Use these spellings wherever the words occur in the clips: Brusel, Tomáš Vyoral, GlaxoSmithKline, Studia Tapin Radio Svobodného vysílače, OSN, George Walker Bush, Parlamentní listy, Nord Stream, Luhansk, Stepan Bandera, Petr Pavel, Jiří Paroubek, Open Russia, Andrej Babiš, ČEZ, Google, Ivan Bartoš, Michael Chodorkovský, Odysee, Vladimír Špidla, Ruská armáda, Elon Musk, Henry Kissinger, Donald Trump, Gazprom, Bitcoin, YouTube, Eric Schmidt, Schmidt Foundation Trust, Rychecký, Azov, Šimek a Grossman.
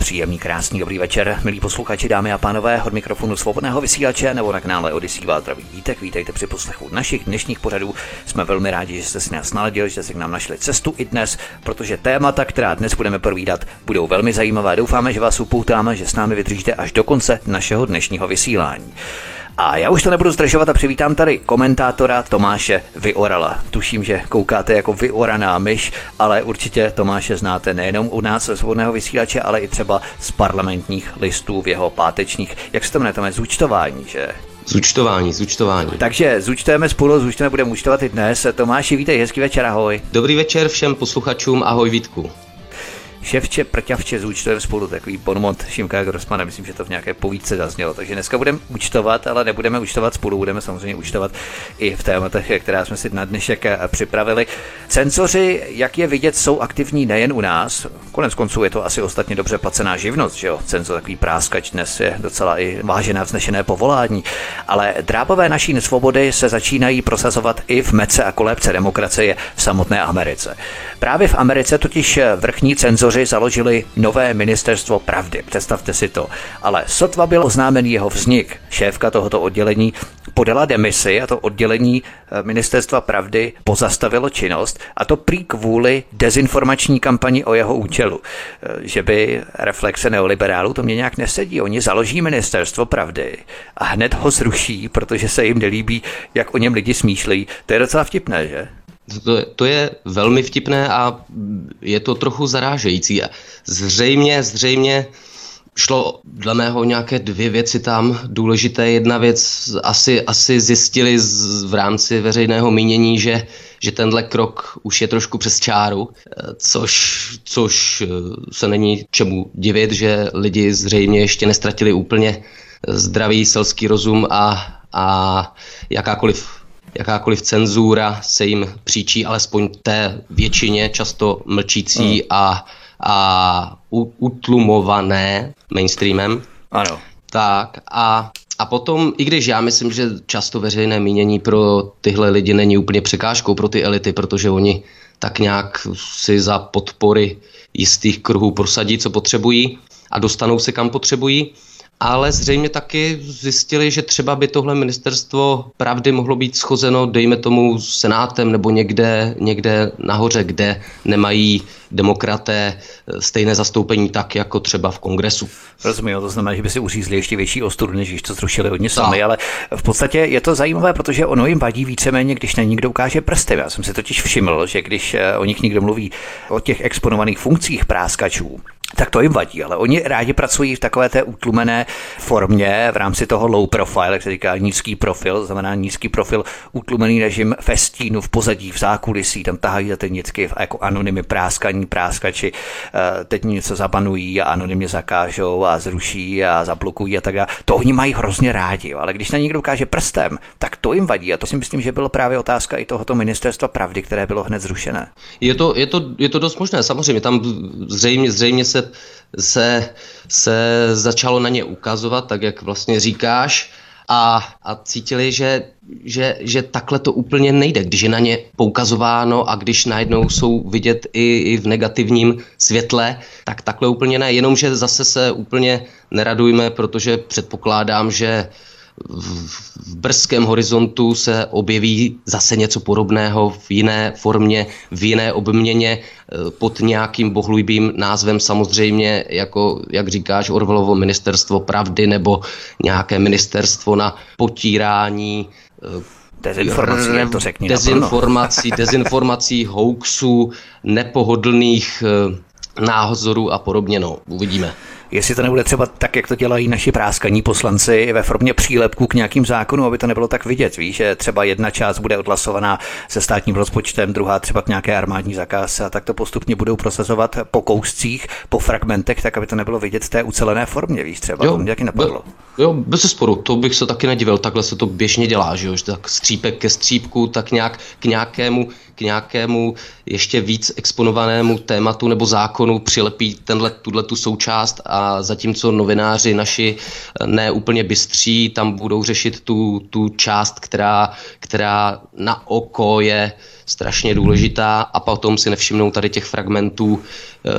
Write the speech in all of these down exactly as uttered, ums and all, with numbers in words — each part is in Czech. Příjemný, krásný, dobrý večer, milí posluchači, dámy a pánové, od mikrofonu Svobodného vysílače nebo na kanále Odysee vás zdraví Vítek. Vítejte při poslechu našich dnešních pořadů. Jsme velmi rádi, že jste si nás naladili, že jste si k nám našli cestu i dnes, protože témata, která dnes budeme provídat, budou velmi zajímavá. Doufáme, že vás upoutáme, že s námi vydržíte až do konce našeho dnešního vysílání. A já už to nebudu zdržovat a přivítám tady komentátora Tomáše Vyorala. Tuším, že koukáte jako vyoraná myš, ale určitě Tomáše znáte nejenom u nás ze Svobodného vysílače, ale i třeba z Parlamentních listů v jeho pátečních, jak se to jmenuje, tam je zúčtování, že? Zúčtování, zúčtování. Takže zúčtujeme spolu, zúčtujeme, budeme účtovat i dnes. Tomáši, vítej, hezký večer, ahoj. Dobrý večer všem posluchačům, ahoj Vítku. Ševče, prťavče, zúčtujeme spolu takový bonmot Šimka a Grossmana, myslím, že to v nějaké povídce zaznělo. Takže dneska budeme účtovat, ale nebudeme účtovat spolu, budeme samozřejmě účtovat i v tématech, která jsme si na dnešek připravili. Cenzoři, jak je vidět, jsou aktivní nejen u nás. Konec konců je to asi ostatně dobře placená živnost, že jo? Cenzor, takový práskač, dnes je docela i vážené vznešené povolání. Ale drábové naší nesvobody se začínají prosazovat i v mece a kolébce demokracie v samotné Americe. Právě v Americe totiž vrchní cenzoři založili nové ministerstvo pravdy. Představte si to. Ale sotva byl oznámen jeho vznik. Šéfka tohoto oddělení podala demisi a to oddělení ministerstva pravdy pozastavilo činnost, a to prý kvůli dezinformační kampani o jeho účelu. Že by reflexe neoliberálů, to mě nějak nesedí. Oni založí ministerstvo pravdy a hned ho zruší, protože se jim nelíbí, jak o něm lidi smýšlejí. To je docela vtipné, že? To, to je velmi vtipné a je to trochu zarážející. Zřejmě, zřejmě šlo dle mého nějaké dvě věci tam důležité. Jedna věc, asi, asi zjistili z, v rámci veřejného mínění, že, že tenhle krok už je trošku přes čáru, což, což se není čemu divit, že lidi zřejmě ještě nestratili úplně zdravý selský rozum a, a jakákoliv Jakákoliv cenzura se jim příčí, alespoň té většině často mlčící a, a utlumované mainstreamem. Ano. Tak a, a potom, i když já myslím, že často veřejné mínění pro tyhle lidi není úplně překážkou pro ty elity, protože oni tak nějak si za podpory jistých kruhů prosadí, co potřebují a dostanou se, kam potřebují. Ale zřejmě taky zjistili, že třeba by tohle ministerstvo pravdy mohlo být schozeno, dejme tomu, senátem nebo někde, někde nahoře, kde nemají demokraté stejné zastoupení tak, jako třeba v kongresu. Rozumím, to znamená, že by si uřízli ještě větší ostudu, než když to zrušili od ně sami, ale v podstatě je to zajímavé, protože ono jim vadí víceméně, když na nikdo ukáže prstem. Já jsem si totiž všiml, že když o nich někdo mluví o těch exponovaných funkcích práskačů, tak to jim vadí, ale oni rádi pracují v takové té utlumené formě v rámci toho low profile, jak se říká nízký profil, znamená nízký profil, utlumený režim festínu v pozadí, v zákulisí, tam tahají za ty nitky jako anonymy práskaní, práskači, teď něco zabanují a anonymně zakážou a zruší a zablokují a tak dále. To oni mají hrozně rádi, ale když na někdo ukáže prstem, tak to jim vadí a to si myslím, že byla právě otázka i tohoto ministerstva pravdy, které bylo hned zrušené. Je to, je to, je to dost možné, samozřejmě, tam zřejmě, zřejmě se Se, se začalo na ně ukazovat, tak jak vlastně říkáš, a, a cítili, že, že, že takhle to úplně nejde, když je na ně poukazováno a když najednou jsou vidět i, i v negativním světle, tak takhle úplně ne, jenomže zase se úplně neradujme, protože předpokládám, že v brzkém horizontu se objeví zase něco podobného v jiné formě, v jiné obměně, pod nějakým bohulibým názvem samozřejmě, jako jak říkáš, Orwellovo ministerstvo pravdy nebo nějaké ministerstvo na potírání dezinformací, r- to řekni dezinformací, dezinformací, hoaxů, nepohodlných názorů a podobně, no, uvidíme. jestli to nebude třeba tak, jak to dělají naši práskaní poslanci ve formě přílepků k nějakým zákonům, aby to nebylo tak vidět, víš, že třeba jedna část bude odhlasovaná se státním rozpočtem, druhá třeba k nějaké armádní zakázce a tak to postupně budou prosazovat po kouscích, po fragmentech, tak aby to nebylo vidět v té ucelené formě, víš, třeba jo, to mě taky napadlo. Be, jo, bezesporu, to bych se taky nedivil, takhle se to běžně dělá, že jo, tak střípek ke střípku, tak nějak k nějakému k nějakému ještě víc exponovanému tématu nebo zákonu přilepí tenhle, tuhletu součást a zatímco novináři naši ne úplně bystří, tam budou řešit tu, tu část, která, která na oko je strašně důležitá a potom si nevšimnou tady těch fragmentů e,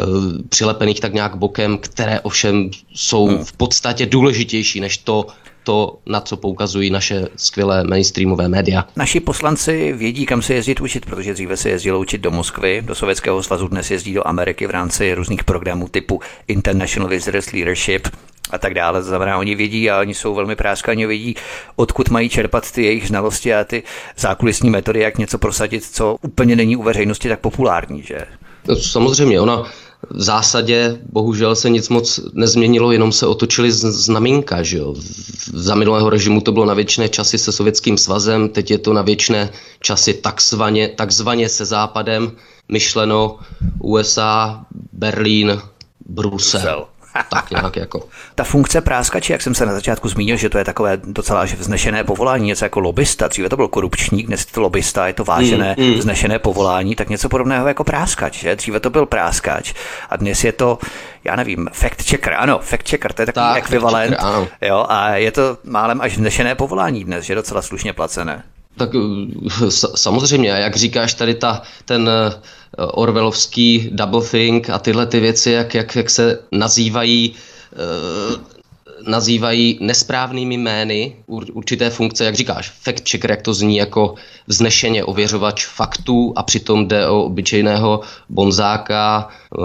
přilepených tak nějak bokem, které ovšem jsou v podstatě důležitější než to, to, na co poukazují naše skvělé mainstreamové média. Naši poslanci vědí, kam se jezdit učit, protože dříve se jezdilo učit do Moskvy, do Sovětského svazu, dnes jezdí do Ameriky v rámci různých programů typu International Business Leadership a tak dále. To znamená, oni vědí a oni jsou velmi práskaní, vědí, odkud mají čerpat ty jejich znalosti a ty zákulisní metody, jak něco prosadit, co úplně není u veřejnosti tak populární, že? No, samozřejmě, ona v zásadě bohužel se nic moc nezměnilo, jenom se otočily znamínka, že jo. Za minulého režimu to bylo na věčné časy se Sovětským svazem, teď je to na věčné časy takzvaně, takzvaně se západem, myšleno U S A, Berlín, Brusel. Tak nějak jako. Ta funkce práskače, jak jsem se na začátku zmínil, že to je takové docela až vznešené povolání, něco jako lobista, dříve to byl korupčník, dnes je to lobista, je to vážené mm, mm. vznešené povolání, tak něco podobného jako práskač, že? Dříve to byl práskač a dnes je to, já nevím, fact checker, ano, fact checker, to je takový tak, ekvivalent, checker, jo, a je to málem až vznešené povolání dnes, že docela slušně placené. Tak samozřejmě, jak říkáš, tady ta, ten orwellovský doublethink a tyhle ty věci, jak, jak, jak se nazývají, eh, nazývají nesprávnými jmény určité funkce, jak říkáš, fact checker, jak to zní jako vznešeně ověřovač faktů a přitom jde o obyčejného bonzáka, eh,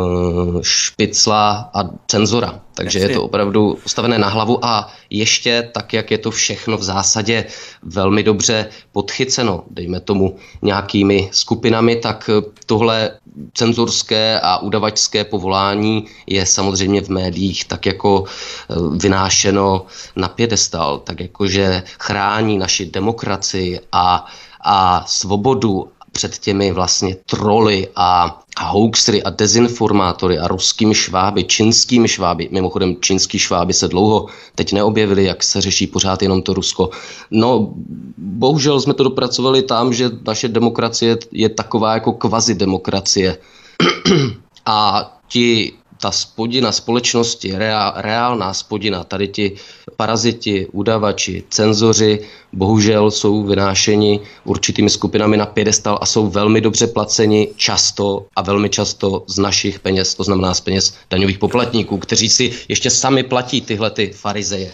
špicla a cenzora. Takže je to opravdu postavené na hlavu a ještě tak, jak je to všechno v zásadě velmi dobře podchyceno, dejme tomu nějakými skupinami, tak tohle cenzurské a udavačské povolání je samozřejmě v médiích tak jako vynášeno na pědestal, tak jakože chrání naši demokracii a, a svobodu před těmi vlastně troly a a hoaxery a dezinformátory a ruskými šváby, čínskými šváby. Mimochodem čínský šváby se dlouho teď neobjevili, jak se řeší pořád jenom to Rusko. No, bohužel jsme to dopracovali tam, že naše demokracie je taková jako kvazidemokracie. A ti, ta spodina společnosti, rea, reálná spodina, tady ti paraziti, udavači, cenzoři, bohužel jsou vynášeni určitými skupinami na pědestal a jsou velmi dobře placeni často a velmi často z našich peněz, to znamená z peněz daňových poplatníků, kteří si ještě sami platí tyhle ty farizeje.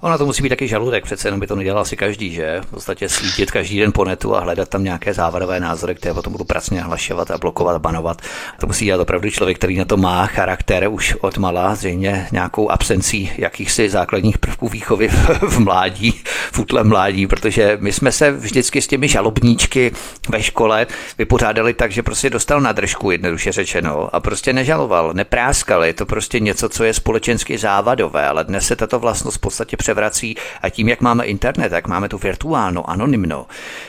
Ona to musí být taky žaludek, přece jenom by to nedělal asi každý, že? V podstatě svítit každý den po netu a hledat tam nějaké závadové názory, které potom budu pracně hlašovat a blokovat a banovat. To musí dělat opravdu člověk, který na to má charakter už od mala, zřejmě nějakou absencí jakýchsi základních prvků výchovy v mládí, v útlém mládí, protože my jsme se vždycky s těmi žalobníčky ve škole vypořádali tak, že prostě dostal na držku, jednoduše řečeno, a prostě nežaloval, nepráskal, je to prostě něco, co je společensky závadové, ale dnes se tato vlastnost v podstatě převrací a tím, jak máme internet, jak máme tu virtuálno, anonymno,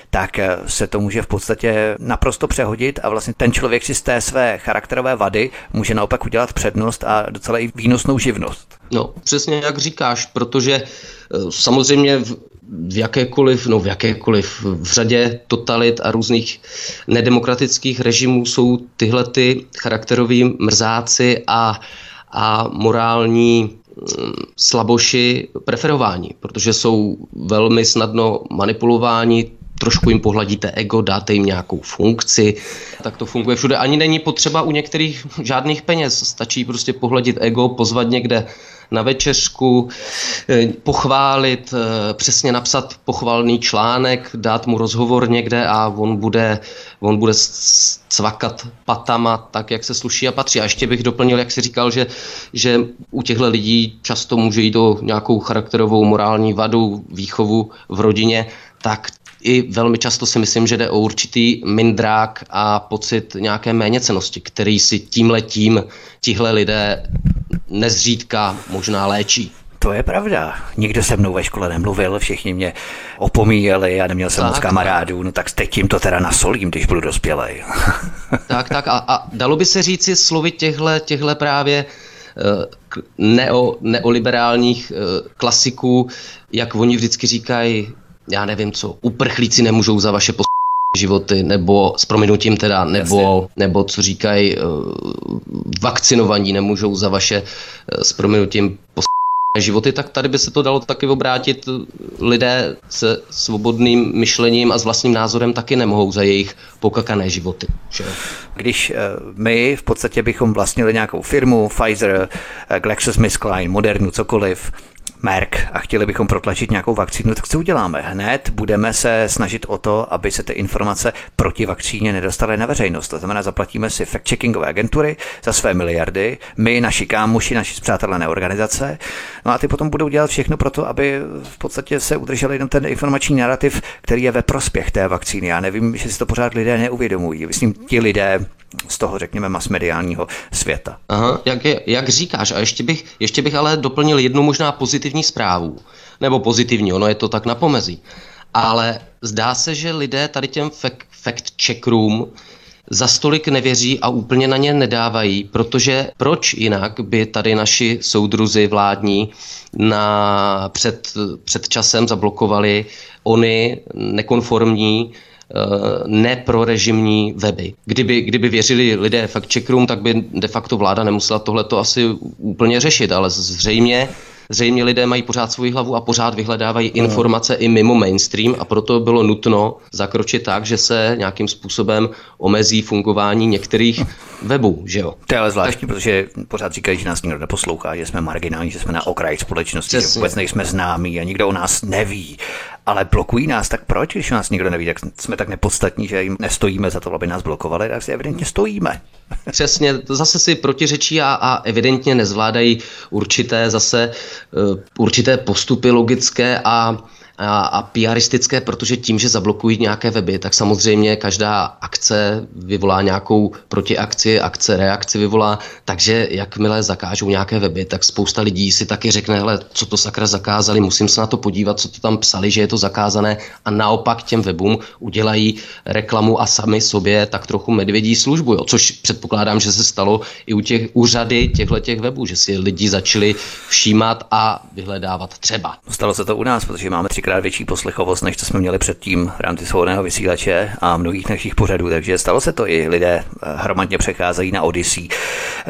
tak se to může v podstatě naprosto přehodit a vlastně ten člověk si z té své charakterové vady může naopak udělat přednost a docela i výnosnou živnost. No, přesně jak říkáš, protože samozřejmě v, v jakékoliv, no v jakékoliv, v řadě totalit a různých nedemokratických režimů jsou tyhle ty charakteroví mrzáci a, a morální slaboši preferování, protože jsou velmi snadno manipulováni, trošku jim pohladíte ego, dáte jim nějakou funkci, tak to funguje všude. Ani není potřeba u některých žádných peněz, stačí prostě pohladit ego, pozvat někde na večeřku, pochválit, přesně napsat pochvalný článek, dát mu rozhovor někde a on bude, on bude cvakat patama tak, jak se sluší a patří. A ještě bych doplnil, jak jsi říkal, že, že u těchto lidí často může jít o nějakou charakterovou morální vadu, výchovu v rodině, tak i velmi často si myslím, že jde o určitý mindrák a pocit nějaké méněcenosti, který si tímhletím tihle lidé nezřídka možná léčí. To je pravda. Nikdo se mnou ve škole nemluvil, všichni mě opomíjeli a neměl jsem tak moc kamarádů, no tak teď tím to teda nasolím, když budu dospělej. Tak, tak a, a dalo by se říci slovy těhle, těhle právě neo, neoliberálních klasiků, jak oni vždycky říkají, já nevím co, uprchlíci nemůžou za vaše post... životy, nebo s prominutím teda, nebo, nebo co říkají, vakcinovaní nemůžou za vaše s prominutím post... životy, tak tady by se to dalo taky obrátit. Lidé se svobodným myšlením a s vlastním názorem taky nemohou za jejich pokakané životy. Že? Když my v podstatě bychom vlastnili nějakou firmu, Pfizer, GlaxoSmithKline, Modernu, cokoliv, Merck, a chtěli bychom protlačit nějakou vakcínu, tak co uděláme? Hned budeme se snažit o to, aby se ty informace proti vakcíně nedostaly na veřejnost. To znamená, zaplatíme si fact-checkingové agentury za své miliardy, my, naši kámoši, naši spřátelené organizace, no a ty potom budou dělat všechno pro to, aby v podstatě se udržel jenom ten informační narrativ, který je ve prospěch té vakcíny. Já nevím, že si to pořád lidé neuvědomují. Myslím, ti lidé z toho, řekněme, masmediálního světa. Aha, jak, je, jak říkáš, a ještě bych, ještě bych ale doplnil jednu možná pozitivní zprávu, nebo pozitivní, ono je to tak na pomezí, ale zdá se, že lidé tady těm fact-checkerům za stolik nevěří a úplně na ně nedávají, protože proč jinak by tady naši soudruzi vládní na, před, před časem zablokovali ony nekonformní neprorežimní weby. Kdyby, kdyby věřili lidé fact-checkerům, tak by de facto vláda nemusela tohleto asi úplně řešit, ale zřejmě, zřejmě lidé mají pořád svou hlavu a pořád vyhledávají no. informace i mimo mainstream, a proto bylo nutno zakročit tak, že se nějakým způsobem omezí fungování některých webů, že jo? To je ale zvláštní, tak, protože pořád říkají, že nás nikdo neposlouchá, že jsme marginální, že jsme na okraji společnosti, že vůbec nejsme známí a nikdo o nás neví. Ale blokují nás, tak proč, když nás nikdo neví, tak jsme tak nepodstatní, že jim nestojíme za to, aby nás blokovali, tak si evidentně stojíme. Přesně, zase si protiřečí a, a evidentně nezvládají určité zase určité postupy logické a, a, a pé eristické, protože tím, že zablokují nějaké weby, tak samozřejmě každá akce vyvolá nějakou protiakci, akce, reakci vyvolá, takže jakmile zakážou nějaké weby, tak spousta lidí si taky řekne, hele, co to sakra zakázali, musím se na to podívat, co to tam psali, že je to zakázané, a naopak těm webům udělají reklamu a sami sobě tak trochu medvědí službu, jo? Což předpokládám, že se stalo i u těch u řady těchto webů, že si lidi začali všímat a vyhledávat třeba. Stalo se to u nás, protože máme tři krát větší poslechovost, než co jsme měli předtím v rámci svobodného vysílače a mnohých našich pořadů, takže stalo se to, i lidé hromadně přecházejí na Odysee,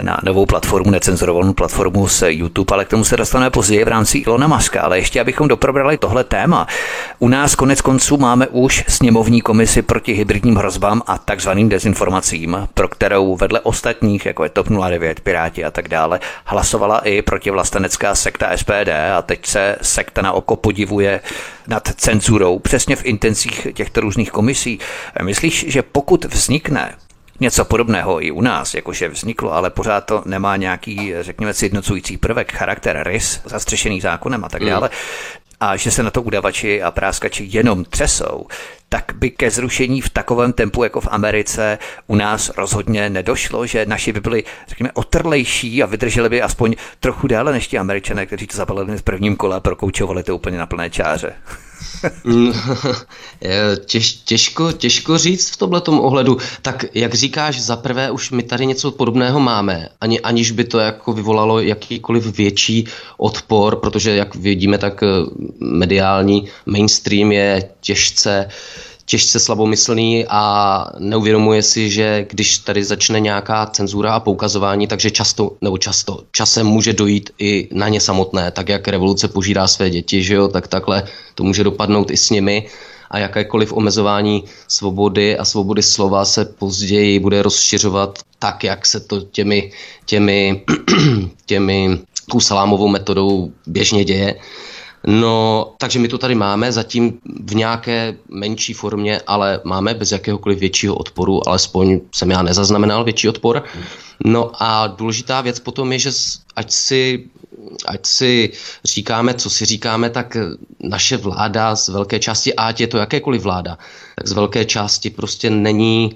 na novou platformu, necenzurovanou platformu z YouTube, ale k tomu se dostaneme později v rámci Ilona Muska, ale ještě abychom doprobrali tohle téma. U nás konec konců máme už sněmovní komisi proti hybridním hrozbám a takzvaným dezinformacím, pro kterou vedle ostatních, jako je TOP nula devět, Piráti a tak dále, hlasovala i protivlastenecká sekta es pé dé, a teď se sekta na oko podivuje nad cenzurou, přesně v intencích těchto různých komisí. Myslíš, že pokud vznikne něco podobného i u nás, jakože vzniklo, ale pořád to nemá nějaký, řekněme, sjednocující prvek, charakter, rys, zastřešený zákonem a tak dále, a že se na to udavači a práskači jenom třesou, tak by ke zrušení v takovém tempu jako v Americe u nás rozhodně nedošlo, že naši by byli, řekněme, otrlejší a vydrželi by aspoň trochu déle než ti Američané, kteří to zapalili v prvním kole a prokoučovali to úplně na plné čáře. Těž, těžko, těžko říct v tomhletom ohledu. Tak jak říkáš, zaprvé už my tady něco podobného máme, ani, aniž by to jako vyvolalo jakýkoliv větší odpor, protože jak vidíme, tak mediální mainstream je těžce těžce slabomyslný a neuvědomuje si, že když tady začne nějaká cenzura a poukazování, takže často, nebo často, časem může dojít i na ně samotné, tak jak revoluce požírá své děti, že jo, tak takhle to může dopadnout i s nimi, a jakékoliv omezování svobody a svobody slova se později bude rozšiřovat tak, jak se to těmi, těmi, těmi tou salámovou metodou běžně děje. No, takže my to tady máme, zatím v nějaké menší formě, ale máme bez jakéhokoliv většího odporu, alespoň jsem já nezaznamenal větší odpor. No a důležitá věc potom je, že ať si, ať si říkáme, co si říkáme, tak naše vláda z velké části, ať je to jakékoliv vláda, tak z velké části prostě není...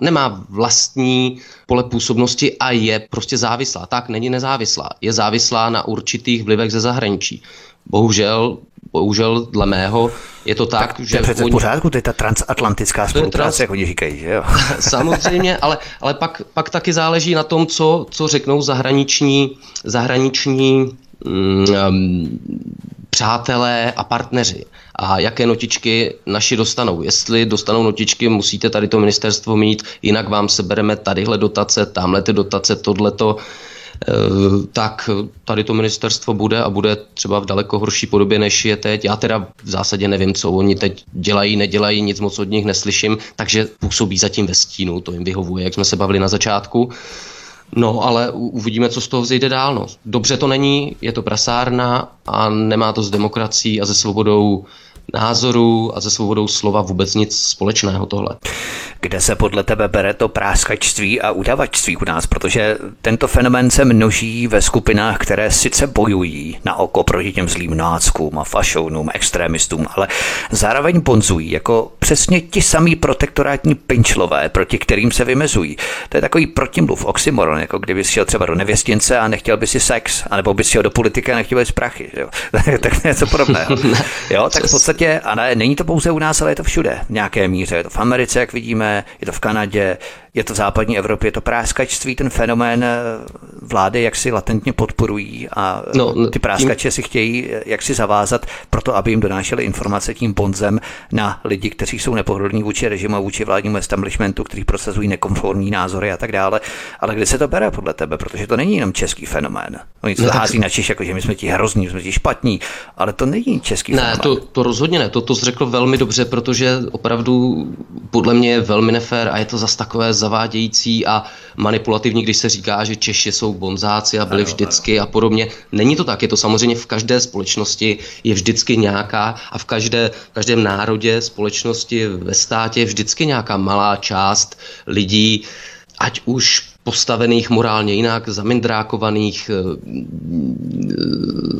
nemá vlastní pole působnosti a je prostě závislá. Tak není nezávislá. Je závislá na určitých vlivech ze zahraničí. Bohužel, bohužel dle mého je to tak, tak že... Tak to je přece v pořádku, to je ta transatlantická spolupráce, jak oni říkají, že jo? Samozřejmě, ale, ale pak, pak taky záleží na tom, co, co řeknou zahraniční, zahraniční um, přátelé a partneři. A jaké notičky naši dostanou. Jestli dostanou notičky, musíte tady to ministerstvo mít, jinak vám sebereme tadyhle dotace, tamhle ty dotace, tohleto. Tak tady to ministerstvo bude a bude třeba v daleko horší podobě, než je teď. Já teda v zásadě nevím, co oni teď dělají, nedělají, nic moc od nich neslyším, takže působí zatím ve stínu, to jim vyhovuje, jak jsme se bavili na začátku. No, ale uvidíme, co z toho vzejde dál. No. Dobře to není, je to prasárna a nemá to s demokracií a se svobodou názorů a se svobodou slova vůbec nic společného tohle. Kde se podle tebe bere to práskačství a udavačství u nás? Protože tento fenomén se množí ve skupinách, které sice bojují na oko proti těm zlým náckům a fašounům, extremistům, ale zároveň bonzují jako přesně ti samí protektorátní pinčlové, proti kterým se vymezují. To je takový protimluv, oxymoron, jako kdyby si šel třeba do nevěstince a nechtěl by si sex, anebo by si šel do politiky a nechtěl by si prachy. Jo? Tak něco podobného. Jo, tak v podstatě, a ne, není to pouze u nás, ale je to všude v nějaké míře. Je to v Americe, jak vidíme, je to v Kanadě, je to v západní Evropě, je to práskačství, ten fenomén vlády, jak si latentně podporují a no, ty práskače tím... si chtějí jak si zavázat proto, aby jim donášely informace tím bonzem na lidi, kteří jsou nepohodlní vůči režimu, vůči vládnímu establishmentu, kteří prosazují nekonformní názory a tak dále. Ale kde se to bere podle tebe? Protože to není jenom český fenomén. Oni se hází na Češ, jako že my jsme ti hrozní, my jsme ti špatní, ale to není český ne, fenomén. To, to rozhodně ne, to, to jsi řekl velmi dobře, protože opravdu podle mě je velmi nefér a je to zas takové zavádějící a manipulativní, když se říká, že Češi jsou bonzáci a byli ano, vždycky ano. a podobně. Není to tak, je to samozřejmě v každé společnosti je vždycky nějaká a v každé, v každém národě, společnosti, ve státě je vždycky nějaká malá část lidí, ať už postavených morálně jinak, zamindrákovaných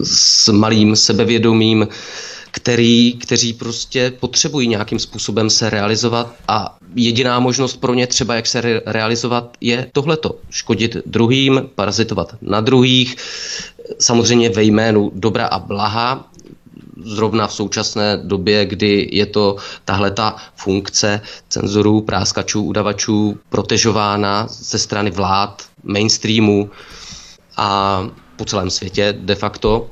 s malým sebevědomím, Který, kteří prostě potřebují nějakým způsobem se realizovat a jediná možnost pro ně třeba, jak se re- realizovat, je tohleto. Škodit druhým, parazitovat na druhých, samozřejmě ve jménu dobra a blaha, zrovna v současné době, kdy je to tahleta funkce cenzurů, práskačů, udavačů protežována ze strany vlád, mainstreamu a po celém světě de facto,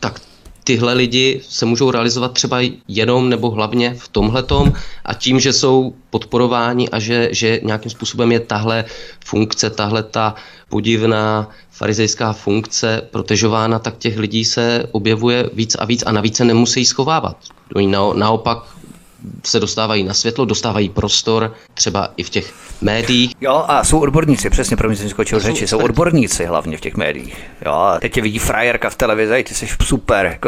tak tyhle lidi se můžou realizovat třeba jenom nebo hlavně v tomhletom a tím, že jsou podporováni a že, že nějakým způsobem je tahle funkce, tahle ta podivná farizejská funkce protežována, tak těch lidí se objevuje víc a víc a navíc se nemusí schovávat. Oni naopak se dostávají na světlo, dostávají prostor třeba i v těch médiích. Jo, a jsou odborníci, přesně pro mě jsem skočil řeči, jsou odborníci hlavně v těch médiích. Jo, teď tě vidí frajerka v televizi, ty jsi super.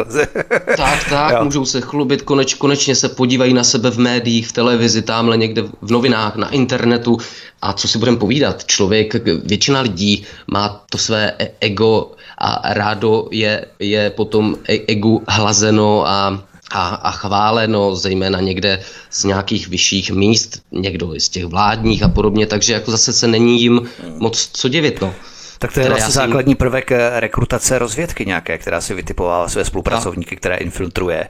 Tak, tak, jo. Můžou se chlubit, koneč, konečně se podívají na sebe v médiích, v televizi, tamhle někde v novinách, na internetu. A co si budeme povídat? Člověk, většina lidí má to své ego a rádo je, je potom egu hlazeno a A, a chváleno, zejména někde z nějakých vyšších míst, někdo z těch vládních a podobně, takže jako zase se není jim moc co divit. No. Tak to je vlastně základní prvek rekrutace rozvědky nějaké, která si vytipovává své spolupracovníky, které infiltruje.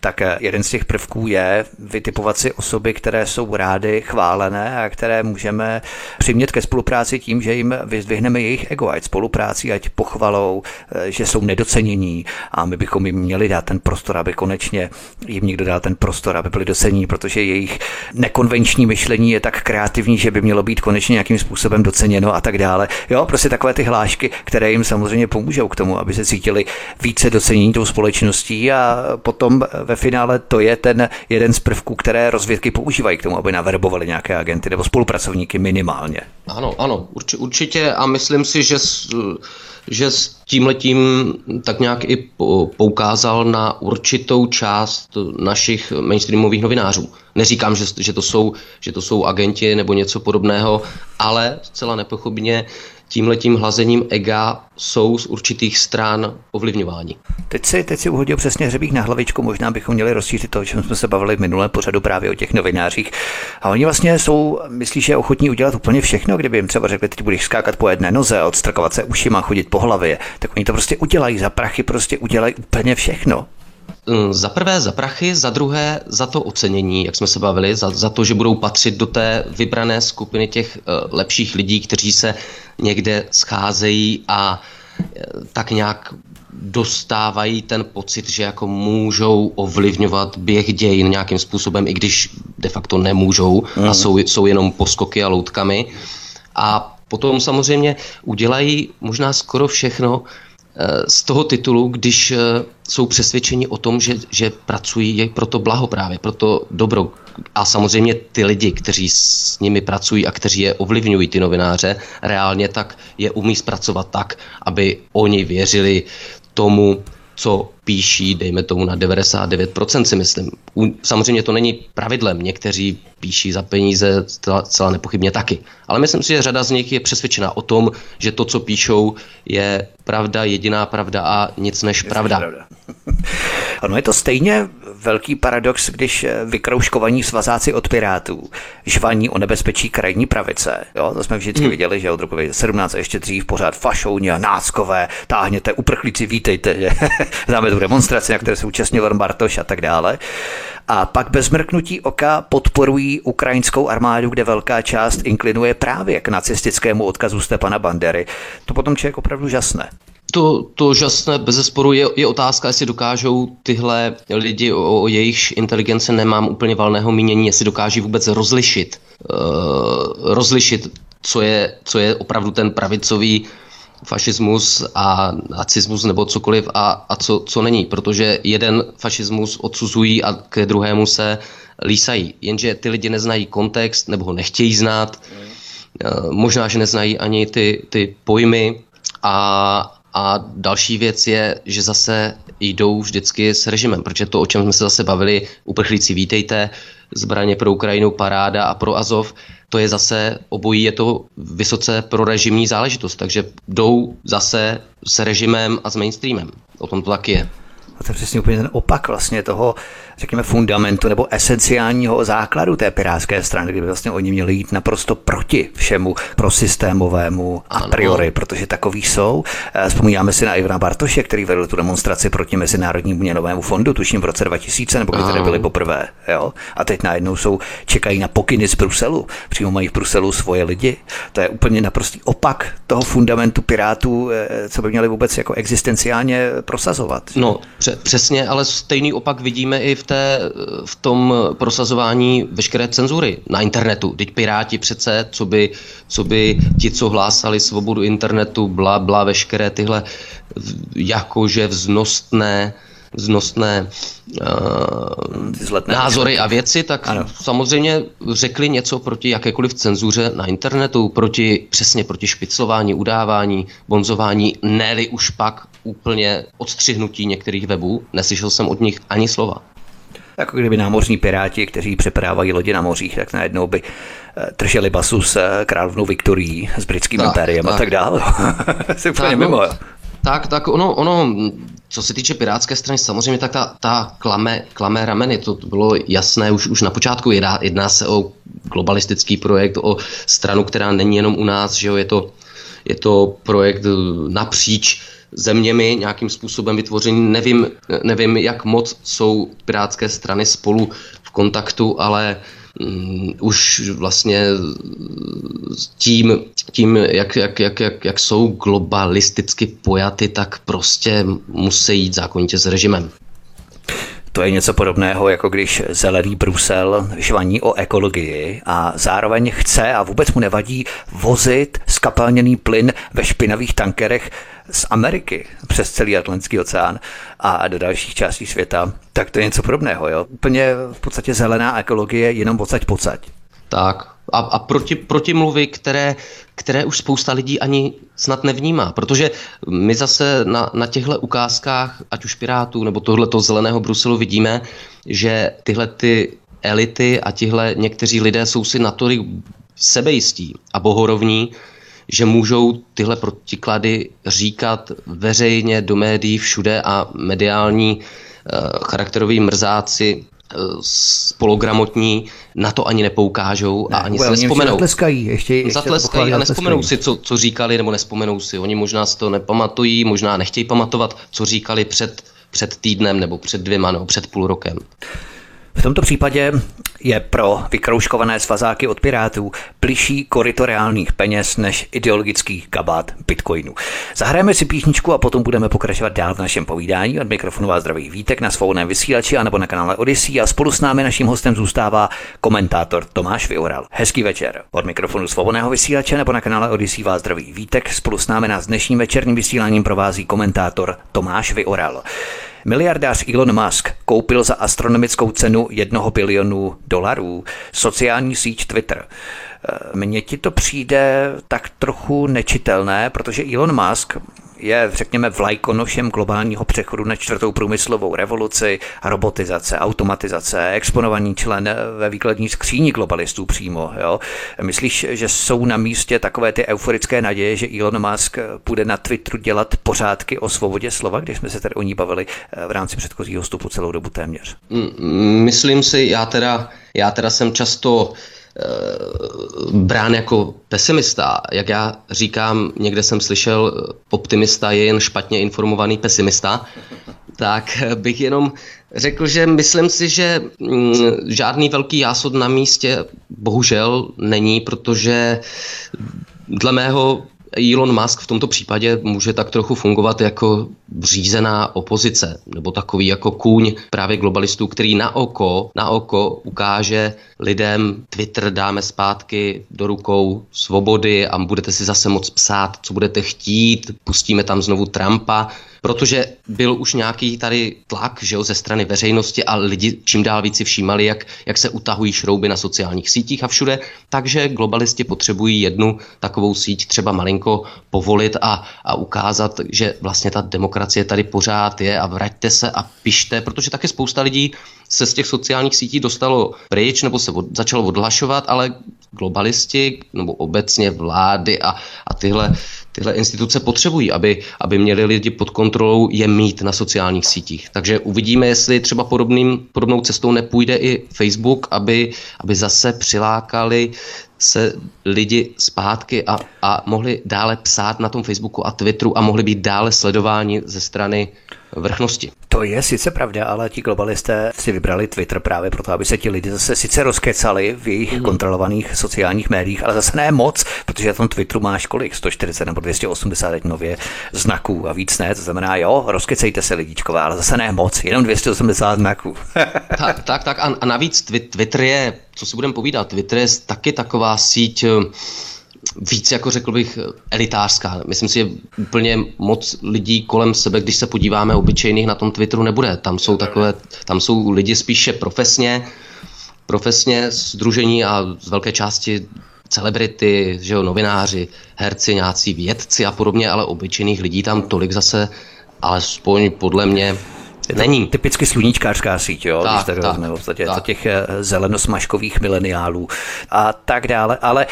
Tak jeden z těch prvků je vytipovat si osoby, které jsou rády chválené a které můžeme přimět ke spolupráci tím, že jim vyzdvihneme jejich ego, ať spolupráci, ať pochvalou, že jsou nedocenění a my bychom jim měli dát ten prostor, aby konečně jim někdo dal ten prostor, aby byli docenění, protože jejich nekonvenční myšlení je tak kreativní, že by mělo být konečně nějakým způsobem doceněno a tak dále. Jo, prostě takové ty hlášky, které jim samozřejmě pomůžou k tomu, aby se cítili více docenění tou společností a potom ve finále to je ten jeden z prvků, které rozvědky používají k tomu, aby naverbovali nějaké agenty nebo spolupracovníky minimálně. Ano, ano, urči, určitě a myslím si, že s, že s tímhletím tak nějak i poukázal na určitou část našich mainstreamových novinářů. Neříkám, že, že, to jsou, že to jsou agenti nebo něco podobného, ale zcela nepochybně tímhletím hlazením ega jsou z určitých stran ovlivňováni. Teď si, teď si uhodil přesně hřebík na hlavičku, možná bychom měli rozšířit to, o čem jsme se bavili v minulém pořadu právě o těch novinářích. A oni vlastně jsou, myslíš, že ochotní udělat úplně všechno, kdyby jim třeba řekli, ty budeš skákat po jedné noze, odstrkovat se ušima, chodit po hlavě, tak oni to prostě udělají za prachy, prostě udělají úplně všechno. Za prvé za prachy, za druhé za to ocenění, jak jsme se bavili, za, za to, že budou patřit do té vybrané skupiny těch uh, lepších lidí, kteří se někde scházejí a uh, tak nějak dostávají ten pocit, že jako můžou ovlivňovat běh dějin nějakým způsobem, i když de facto nemůžou mm. a jsou, jsou jenom poskoky a loutkami. A potom samozřejmě udělají možná skoro všechno, z toho titulu, když jsou přesvědčeni o tom, že, že pracují pro to blaho právě, pro to dobro. A samozřejmě ty lidi, kteří s nimi pracují a kteří je ovlivňují, ty novináře, reálně tak je umí zpracovat tak, aby oni věřili tomu, co píší, dejme tomu na devadesát devět procent si myslím. Samozřejmě to není pravidlem, někteří píší za peníze celá nepochybně taky. Ale myslím si, že řada z nich je přesvědčená o tom, že to, co píšou, je pravda, jediná pravda a nic než pravda. pravda. Ano, je to stejně velký paradox, když vykrouškovaní svazáci od Pirátů žvaní o nebezpečí krajní pravice. Jo, to jsme vždycky hmm. viděli, že od roku sedmnáct ještě dřív pořád fašouni a náckové, táhněte, uprchlíci, vítejte, že známe tu demonstraci, na které se účastnil Ivan Bartoš a tak dále. A pak bez mrknutí oka podporují ukrajinskou armádu, kde velká část inklinuje právě k nacistickému odkazu Stepana Bandery. To potom člověk opravdu žasne. To, to žasné bezesporu je, je otázka, jestli dokážou tyhle lidi, o, o jejich inteligenci nemám úplně valného mínění, jestli dokáží vůbec rozlišit, uh, rozlišit, co je, co je opravdu ten pravicový fašismus a nacismus nebo cokoliv a, a co, co není, protože jeden fašismus odsuzují a k druhému se lísají, jenže ty lidi neznají kontext nebo ho nechtějí znát, uh, možná, že neznají ani ty, ty pojmy a A další věc je, že zase jdou vždycky s režimem, protože to, o čem jsme se zase bavili, uprchlíci vítejte, zbraně pro Ukrajinu, paráda a pro Azov, to je zase, obojí je to vysoce prorežimní záležitost, takže jdou zase s režimem a s mainstreamem, o tom to taky je. A to je přesně úplně ten opak vlastně toho, řekněme, fundamentu nebo esenciálního základu té pirátské strany, kdyby vlastně oni měli jít naprosto proti všemu prosystémovému a priori, protože takový jsou. Vzpomínáme si na Ivana Bartoše, který vedl tu demonstraci proti Mezinárodnímu měnovému fondu, tuším v roce dva tisíce, nebo kdy tady byli poprvé. Jo? A teď najednou jsou, čekají na pokyny z Bruselu, přímo mají v Bruselu svoje lidi. To je úplně naprostý opak toho fundamentu pirátů, co by měli vůbec jako existenciálně prosazovat. No, přesně, ale stejný opak vidíme i v, té, v tom prosazování veškeré cenzury na internetu. Teď piráti přece, co by, co by ti, co hlásali svobodu internetu, bla, bla, veškeré tyhle jakože vznosné, vznosné uh, názory a věci, tak ano. Samozřejmě řekli něco proti jakékoliv cenzuře na internetu, proti přesně proti špiclování, udávání, bonzování, ne-li už pak úplně odstřihnutí některých webů, neslyšel jsem od nich ani slova. Jako kdyby námořní piráti, kteří přeprávají lodi na mořích, tak najednou by drželi basu s královnou Viktorií, s britským impériem a tak dále. Jsem úplně mimo. Tak, tak ono, ono, co se týče pirátské strany, samozřejmě tak ta, ta klame, klame rameny, to bylo jasné už, už na počátku, jedná, jedná se o globalistický projekt, o stranu, která není jenom u nás, že jo, je to, je to projekt napříč zeměmi nějakým způsobem vytvořený, nevím, nevím, jak moc jsou pirátské strany spolu v kontaktu, ale um, už vlastně tím, tím jak, jak, jak, jak, jak jsou globalisticky pojaty, tak prostě musí jít zákonitě s režimem. To je něco podobného, jako když zelený Brusel žvaní o ekologii a zároveň chce a vůbec mu nevadí vozit skapalněný plyn ve špinavých tankerech z Ameriky přes celý Atlantský oceán a do dalších částí světa. Tak to je něco podobného, jo? Úplně v podstatě zelená ekologie, jenom pocať pocať. Tak. A, a proti, protimluvy, které, které už spousta lidí ani snad nevnímá. Protože my zase na, na těchto ukázkách, ať už Pirátů nebo tohleto zeleného Bruselu, vidíme, že tyhle ty elity a tihle někteří lidé jsou si natolik sebejistí a bohorovní, že můžou tyhle protiklady říkat veřejně do médií všude a mediální charakteroví mrzáci spologramotní na to ani nepoukážou a ne, ani si nespomenou. Zatleskají, ještě, ještě zatleskají a nespomenou zatleskají. si, co, co říkali, nebo nespomenou si. Oni možná si to nepamatují, možná nechtějí pamatovat, co říkali před, před týdnem, nebo před dvěma, nebo před půl rokem. V tomto případě je pro vykrouškované svazáky od Pirátů bližší koryto reálných peněz než ideologický kabát bitcoinu. Zahrajeme si písničku a potom budeme pokračovat dál v našem povídání. Od mikrofonu vás zdraví Vítek na svobodném vysílači anebo na kanále Odysee a spolu s námi naším hostem zůstává komentátor Tomáš Vyoral. Hezký večer. Od mikrofonu svobodného vysílače nebo na kanále Odysee vás zdraví Vítek. Spolu s námi nás dnešním večerním vysíláním provází komentátor Tomáš Vyoral. Miliardář Elon Musk koupil za astronomickou cenu jednoho bilionu dolarů sociální síť Twitter. Mně ti to přijde tak trochu nečitelné, protože Elon Musk je, řekněme, vlajkonošem globálního přechodu na čtvrtou průmyslovou revoluci, robotizace, automatizace, exponovaný člen ve výkladní skříni globalistů přímo. Jo? Myslíš, že jsou na místě takové ty euforické naděje, že Elon Musk bude na Twitteru dělat pořádky o svobodě slova, když jsme se tady o ní bavili v rámci předchozího vstupu celou dobu téměř? Myslím si, já teda, já teda jsem často brán jako pesimista. Jak já říkám, někde jsem slyšel, optimista je jen špatně informovaný pesimista, tak bych jenom řekl, že myslím si, že žádný velký jásod na místě bohužel není, protože dle mého Elon Musk v tomto případě může tak trochu fungovat jako řízená opozice, nebo takový jako kůň právě globalistů, který na oko, na oko ukáže lidem: Twitter dáme zpátky do rukou svobody a budete si zase moc psát, co budete chtít, pustíme tam znovu Trumpa. Protože byl už nějaký tady tlak, že jo, ze strany veřejnosti a lidi čím dál víc si všímali, jak, jak se utahují šrouby na sociálních sítích a všude, takže globalisti potřebují jednu takovou síť třeba malinko povolit a, a ukázat, že vlastně ta demokracie tady pořád je a vraťte se a pište, protože taky spousta lidí se z těch sociálních sítí dostalo pryč nebo se od, začalo odhlašovat, ale globalisti nebo obecně vlády a, a tyhle, tyhle instituce potřebují, aby, aby měli lidi pod kontrolou je mít na sociálních sítích. Takže uvidíme, jestli třeba podobným, podobnou cestou nepůjde i Facebook, aby, aby zase přilákali se lidi zpátky a, a mohli dále psát na tom Facebooku a Twitteru a mohli být dále sledováni ze strany vrchnosti. To je sice pravda, ale ti globalisté si vybrali Twitter právě proto, aby se ti lidi zase sice rozkecali v jejich mm. kontrolovaných sociálních médiích, ale zase ne moc, protože na tom Twitteru máš kolik? sto čtyřicet nebo dvě stě osmdesát nově znaků a víc ne, to znamená jo, rozkecejte se lidičkové, ale zase ne moc, jenom dvě stě osmdesát znaků. tak, tak, tak a navíc Twitter je, co si budeme povídat, Twitter je taky taková síť víc, jako řekl bych, elitářská. Myslím si, že úplně moc lidí kolem sebe, když se podíváme obyčejných, na tom Twitteru nebude. Tam jsou takové, tam jsou lidi spíše profesně, profesně sdružení a z velké části celebrity, že jo, novináři, herci, nějací vědci a podobně, ale obyčejných lidí tam tolik zase, alespoň podle mě, není. Typicky sluníčkářská síť, jo, tak, když tady tak, v podstatě tak. těch zelenosmažkových mileniálů a tak dále, ale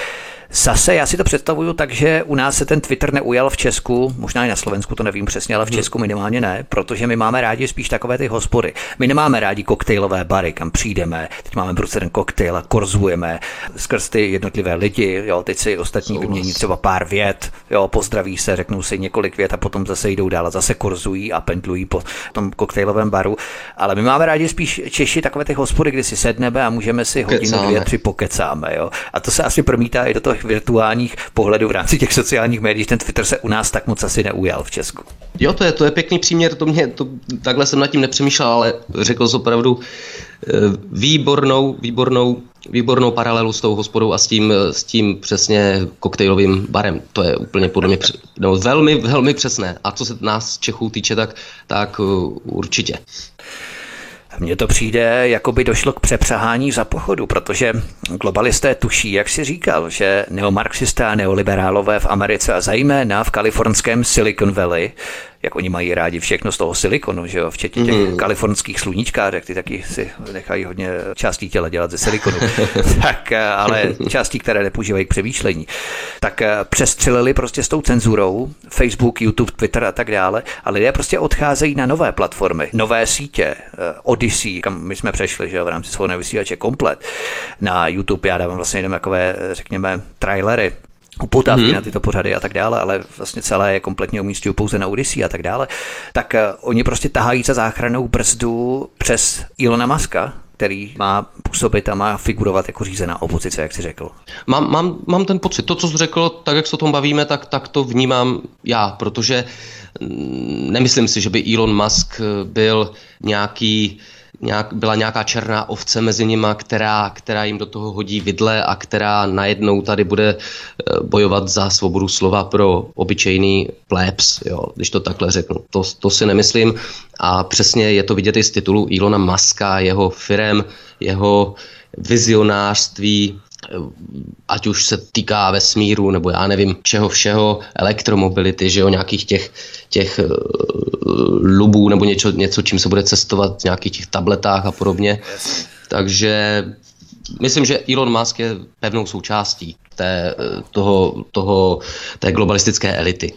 zase já si to představuju tak, že u nás se ten Twitter neujal v Česku, možná i na Slovensku, to nevím přesně, ale v Česku minimálně ne, protože my máme rádi spíš takové ty hospody. My nemáme rádi koktejlové bary, kam přijdeme, teď máme prostě ten koktejl a korzujeme skrz ty jednotlivé lidi, jo, teď si ostatní vymění třeba pár vět, jo, pozdraví se, řeknou si několik vět a potom zase jdou dál a zase korzují a pendlují po tom koktejlovém baru. Ale my máme rádi spíš Češi takové ty hospody, kde si sedneme a můžeme si hodinu, dvě, tři pokecáme, jo. A to se asi promítá i do toho virtuálních pohledů v rámci těch sociálních médií, ten Twitter se u nás tak moc asi neujal v Česku. Jo, to je, to je pěkný příměr, to mě, to, takhle jsem nad tím nepřemýšlel, ale řekl jsi opravdu výbornou, výbornou, výbornou paralelu s tou hospodou a s tím, s tím přesně koktejlovým barem. To je úplně podle mě při, no, velmi, velmi přesné. A co se nás Čechů týče, tak, tak určitě. Mně to přijde, jako by došlo k přepřahání za pochodu, protože globalisté tuší, jak si říkal, že neomarxisté a neoliberálové v Americe a zejména v kalifornském Silicon Valley jak oni mají rádi všechno z toho silikonu, že jo, včetně těch mm. kalifornských sluníčkárek, ty taky si nechají hodně částí těla dělat ze silikonu, tak, ale částí, které nepoužívají k přemýšlení. Tak přestřelili prostě s tou cenzurou Facebook, YouTube, Twitter a tak dále a lidé prostě odcházejí na nové platformy, nové sítě, Odysee, kam my jsme přešli, že v rámci svobodného vysílače komplet. Na YouTube já dávám vlastně jenom takové, řekněme, trailery, upotávky hmm. na tyto pořady a tak dále, ale vlastně celé je kompletně umístějí pouze na Odysee a tak dále. Tak oni prostě tahají za záchrannou brzdu přes Ilona Muska, který má působit a má figurovat jako řízená opozice, jak jsi řekl. Mám, mám, mám ten pocit. To, co jsi řekl, tak jak se o tom bavíme, tak, tak to vnímám já, protože nemyslím si, že by Elon Musk byl nějaký Nějak, byla nějaká černá ovce mezi nima, která, která jim do toho hodí vidle a která najednou tady bude bojovat za svobodu slova pro obyčejný plebs, jo, když to takhle řeknu. To, to si nemyslím a přesně je to vidět i z titulu Elona Muska, jeho firem, jeho vizionářství, ať už se týká vesmíru, nebo já nevím čeho všeho, elektromobility, že jo, nějakých těch, těch lubů, nebo něco, něco, čím se bude cestovat, v nějakých těch tabletách a podobně. Takže myslím, že Elon Musk je pevnou součástí té, toho, toho, té globalistické elity.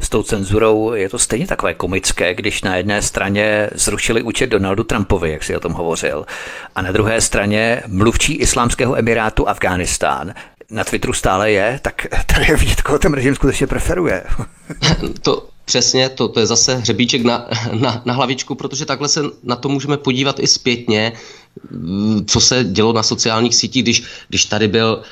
S tou cenzurou je to stejně takové komické, když na jedné straně zrušili účet Donaldu Trumpovi, jak si o tom hovořil, a na druhé straně mluvčí Islámského emirátu Afghánistán na Twitteru stále je, tak tady je vidět, koho ten režim skutečně preferuje. To přesně, to, to je zase hřebíček na, na, na hlavičku, protože takhle se na to můžeme podívat i zpětně, co se dělo na sociálních sítích, když, když tady byl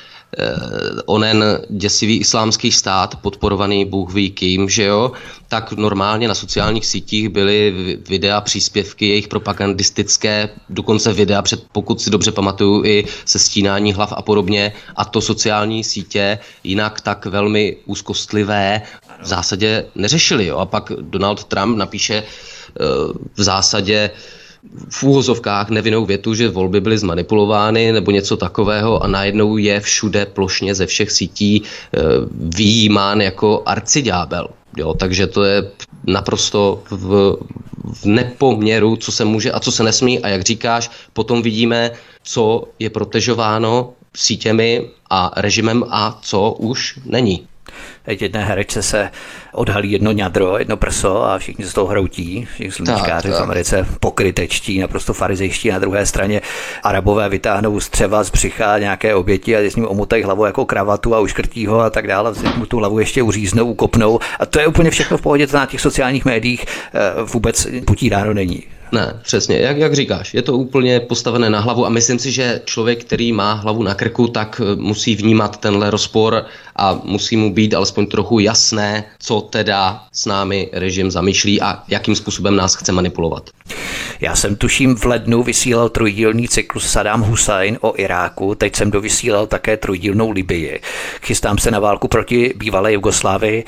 onen děsivý islámský stát, podporovaný Bůh ví kým, že jo, tak normálně na sociálních sítích byly videa, příspěvky jejich propagandistické, dokonce videa, před, pokud si dobře pamatuju, i se stínání hlav a podobně, a to sociální sítě jinak tak velmi úzkostlivé v zásadě neřešili, jo, a pak Donald Trump napíše v zásadě v úvozovkách nevinnou větu, že volby byly zmanipulovány nebo něco takového a najednou je všude plošně ze všech sítí e, vyjímán jako arciďábel. Jo, takže to je naprosto v, v nepoměru, co se může a co se nesmí a jak říkáš, potom vidíme, co je protežováno sítěmi a režimem a co už není. Teď jedné herečce se odhalí jedno ňadro, jedno prso a všichni se z toho hroutí, všichni sluníčkáři v Americe pokrytečtí, naprosto farizejští, na druhé straně Arabové vytáhnou střeva z břicha nějaké oběti a s ním omutají hlavu jako kravatu a uškrtí ho a tak dále, mu tu hlavu ještě uříznou, ukopnou a to je úplně všechno v pohodě, to na těch sociálních médiích vůbec potíráno není. Ne, přesně, jak, jak říkáš, je to úplně postavené na hlavu a myslím si, že člověk, který má hlavu na krku, tak musí vnímat tenhle rozpor a musí mu být alespoň trochu jasné, co teda s námi režim zamýšlí a jakým způsobem nás chce manipulovat. Já jsem tuším v lednu vysílal trojdílný cyklus Saddám Husajn o Iráku, teď jsem dovysílal také trojdílnou Libii. Chystám se na válku proti bývalé Jugoslávii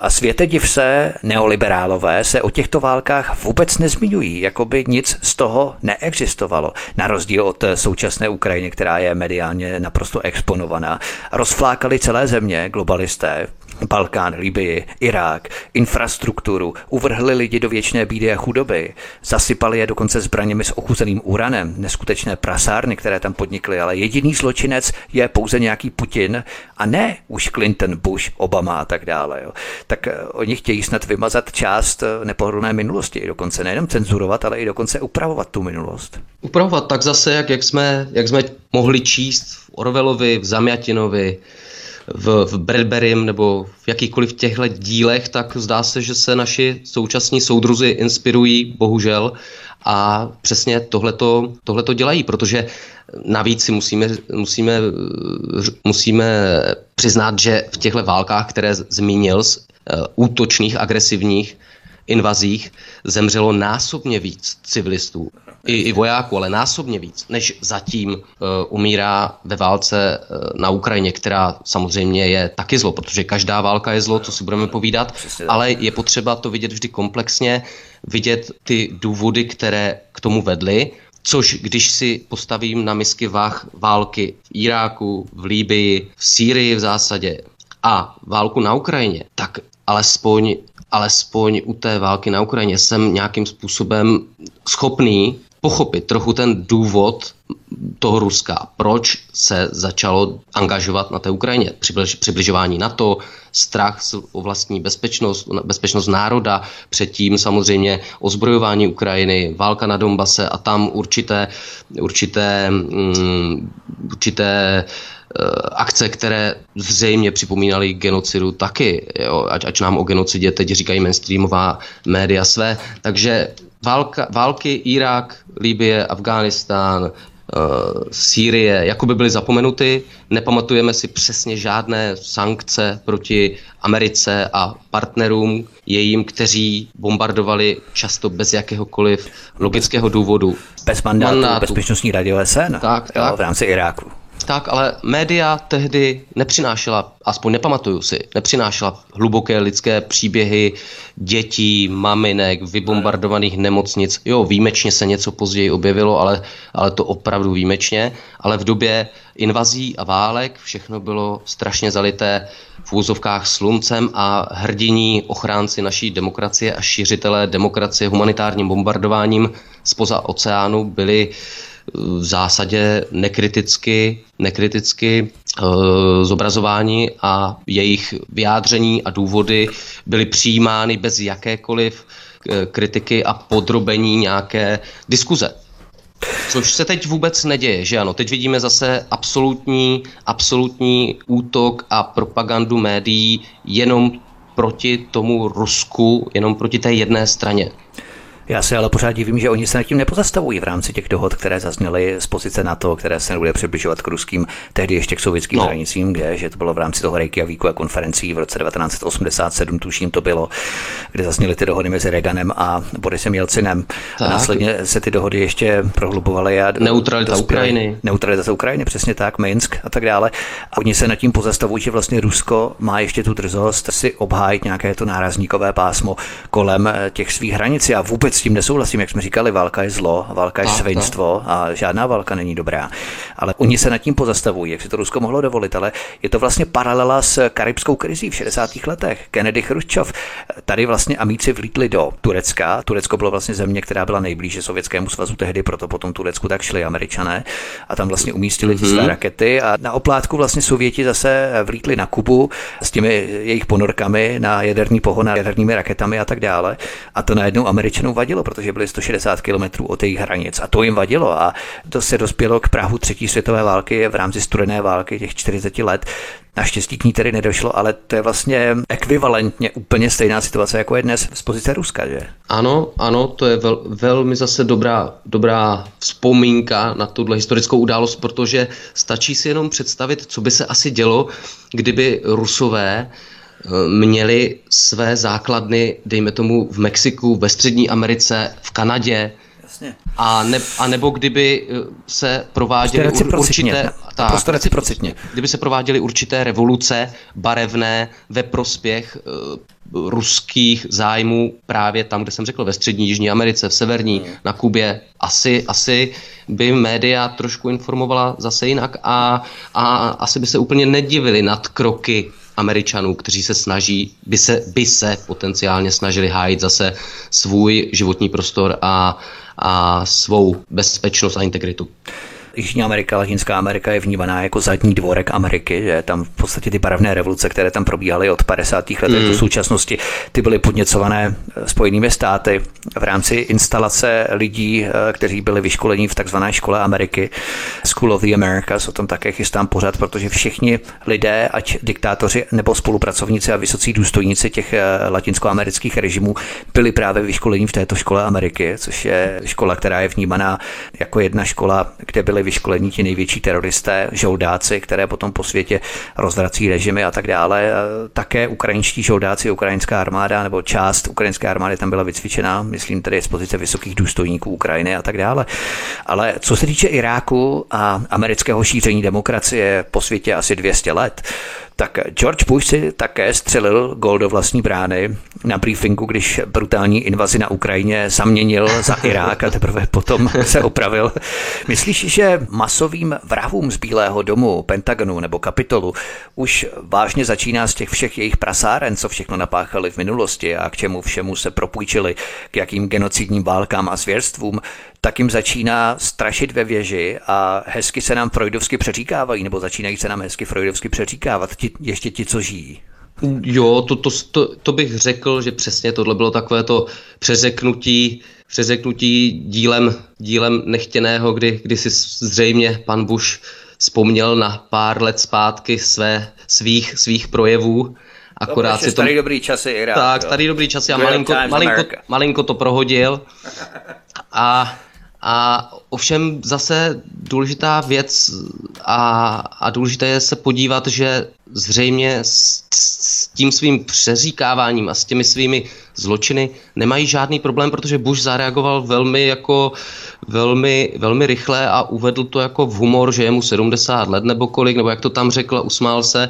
a světe div se, neoliberálové se o těchto válkách vůbec nezmiňují, jako by nic z toho neexistovalo. Na rozdíl od současné Ukrajiny, která je mediálně naprosto exponovaná. Rozflákali celé země globalisté, Balkán, Libii, Irák, infrastrukturu, uvrhli lidi do věčné bídy a chudoby, zasypali je dokonce zbraněmi s ochuzeným uranem, neskutečné prasárny, které tam podnikly, ale jediný zločinec je pouze nějaký Putin a ne už Clinton, Bush, Obama a tak dále. Jo. Tak oni chtějí snad vymazat část nepohodlné minulosti, dokonce nejenom cenzurovat, ale i dokonce upravovat tu minulost. Upravovat tak zase, jak, jak, jsme, jak jsme mohli číst v Orwellovi, v Zamjatinovi, v, v Bradberym nebo v jakýchkoliv těchto dílech, tak zdá se, že se naši současní soudruzi inspirují, bohužel, a přesně tohleto, tohleto dělají, protože navíc si musíme, musíme, musíme přiznat, že v těchto válkách, které zmínil, z útočných, agresivních invazích, zemřelo násobně víc civilistů, i, i vojáků, ale násobně víc, než zatím uh, umírá ve válce uh, na Ukrajině, která samozřejmě je taky zlo, protože každá válka je zlo, co si budeme povídat, ale je potřeba to vidět vždy komplexně, vidět ty důvody, které k tomu vedly, což když si postavím na misky váh války v Iráku, v Libii, v Sýrii v zásadě a válku na Ukrajině, tak alespoň alespoň u té války na Ukrajině jsem nějakým způsobem schopný pochopit trochu ten důvod toho Ruska, proč se začalo angažovat na té Ukrajině. Přibliž, přibližování NATO, strach o vlastní bezpečnost, bezpečnost národa, předtím samozřejmě ozbrojování Ukrajiny, válka na Donbase a tam určité, určité, um, určité akce, které zřejmě připomínaly genocidu taky, jo, ať, ať nám o genocidě teď říkají mainstreamová média své. Takže válka, války Irák, Libie, Afghánistán, uh, Sýrie, jakoby byly zapomenuty, nepamatujeme si přesně žádné sankce proti Americe a partnerům jejím, kteří bombardovali často bez jakéhokoliv logického důvodu. Bez mandátu, mandátu. Bezpečnostní radě O S N tak, jo, tak. v rámci Iráku. Tak, ale média tehdy nepřinášela, aspoň nepamatuju si, nepřinášela hluboké lidské příběhy dětí, maminek, vybombardovaných nemocnic. Jo, výjimečně se něco později objevilo, ale, ale to opravdu výjimečně. Ale v době invazí a válek všechno bylo strašně zalité v úzovkách sluncem a hrdiní ochránci naší demokracie a šířitelé demokracie humanitárním bombardováním spoza oceánu byli v zásadě nekriticky, nekriticky e, zobrazování a jejich vyjádření a důvody byly přijímány bez jakékoliv kritiky a podrobení nějaké diskuze. Což se teď vůbec neděje, že ano? Teď vidíme zase absolutní, absolutní útok a propagandu médií jenom proti tomu Rusku, jenom proti té jedné straně. Já se ale pořád divím, že oni se nad tím nepozastavují v rámci těch dohod, které zazněly z pozice NATO, které se nebude přibližovat k ruským, tehdy ještě k sovětským no. hranicím, kde, že to bylo v rámci toho Reykjavíku a konferencí v roce devatenáct osmdesát sedm, tuším to bylo, kde zazněly ty dohody mezi Reaganem a Borisem Jelcinem. A následně se ty dohody ještě prohlubovaly. A neutralita Ukrajiny. Neutralita Ukrajiny, přesně tak, Minsk a tak dále. A oni se nad tím pozastavují, že vlastně Rusko má ještě tu drzost si obhájit nějaké to nárazníkové pásmo kolem těch svých hranic a vůbec s tím nesouhlasím, jak jsme říkali, válka je zlo, válka je svinstvo a žádná válka není dobrá. Ale oni se nad tím pozastavují, jak si to Rusko mohlo dovolit, ale je to vlastně paralela s karibskou krizí v šedesátých letech. Kennedy, Chruščov, tady vlastně amíci vlítli do Turecka. Turecko bylo vlastně země, která byla nejblíže Sovětskému svazu tehdy, proto potom Turecku tak šli Američané a tam vlastně umístili ty své rakety a na oplátku vlastně Sověti zase vlítli na Kubu s těmi jejich ponorkami na jaderný pohon, na jadernými raketami a tak dále. A to najednou Američanům vadilo, protože byly sto šedesát kilometrů od jejich hranic a to jim vadilo a to se dospělo k prahu třetí světové války v rámci studené války těch čtyřicet let. Naštěstí k ní tedy nedošlo, ale to je vlastně ekvivalentně úplně stejná situace, jako je dnes z pozice Ruska, že? Ano, ano, to je vel, velmi zase dobrá, dobrá vzpomínka na tuhle historickou událost, protože stačí si jenom představit, co by se asi dělo, kdyby Rusové měli své základny, dejme tomu, v Mexiku, ve Střední Americe, v Kanadě. Jasně. A, ne, a nebo kdyby se prováděly určité, tak, kdyby se prováděly určité revoluce barevné ve prospěch uh, ruských zájmů právě tam, kde jsem řekl, ve Střední Jižní Americe, v Severní, mm. na Kubě, asi, asi by média trošku informovala zase jinak a, a asi by se úplně nedivili nad kroky Američanů, kteří se snaží, by se, by se potenciálně snažili hájit zase svůj životní prostor a, a svou bezpečnost a integritu. Jižní Amerika, Latinská Amerika je vnímaná jako zadní dvorek Ameriky, že tam v podstatě ty barevné revoluce, které tam probíhaly od padesátých let mm. do současnosti, ty byly podněcované Spojenými státy v rámci instalace lidí, kteří byli vyškoleni v takzvané škole Ameriky, School of the Americas, o tom také chystám pořad, protože všichni lidé, ať diktátoři nebo spolupracovníci a vysocí důstojníci těch latinskoamerických režimů, byli právě vyškoleni v této škole Ameriky, což je škola, která je vnímaná jako jedna škola, kde byly vyškolení ti největší teroristé, žoldáci, které potom po světě rozvrací režimy a tak dále. Také ukrajinští žoldáci, ukrajinská armáda nebo část ukrajinské armády tam byla vycvičena, myslím tedy z pozice vysokých důstojníků Ukrajiny a tak dále. Ale co se týče Iráku a amerického šíření demokracie po světě asi dvě stě let, Tak George Bush si také střelil gól do vlastní brány na briefingu, když brutální invazi na Ukrajině zaměnil za Irák a teprve potom se opravil. Myslíš, že masovým vrahům z Bílého domu, Pentagonu nebo Kapitolu už vážně začíná z těch všech jejich prasáren, co všechno napáchali v minulosti a k čemu všemu se propůjčili, k jakým genocidním válkám a zvěrstvům, tak jim začíná strašit ve věži a hezky se nám freudovsky přeříkávají, nebo začínají se nám hezky freudovsky přeříkávat ti, ještě ti, co žijí? Jo, to, to, to, to bych řekl, že přesně tohle bylo takové to přeřeknutí, přeřeknutí dílem, dílem nechtěného, kdy, kdy si zřejmě pan Bush vzpomněl na pár let zpátky své, svých, svých projevů. Akorát to si to... starý dobrý časy Irák. Tak, jo. starý dobrý časy a malinko, malinko, malinko to prohodil. A, a ovšem zase důležitá věc a, a důležité je se podívat, že zřejmě s, s tím svým přeříkáváním a s těmi svými zločiny nemají žádný problém, protože Bush zareagoval velmi, jako, velmi, velmi rychle a uvedl to jako v humor, že je mu sedmdesát let nebo kolik, nebo jak to tam řekl, usmál se.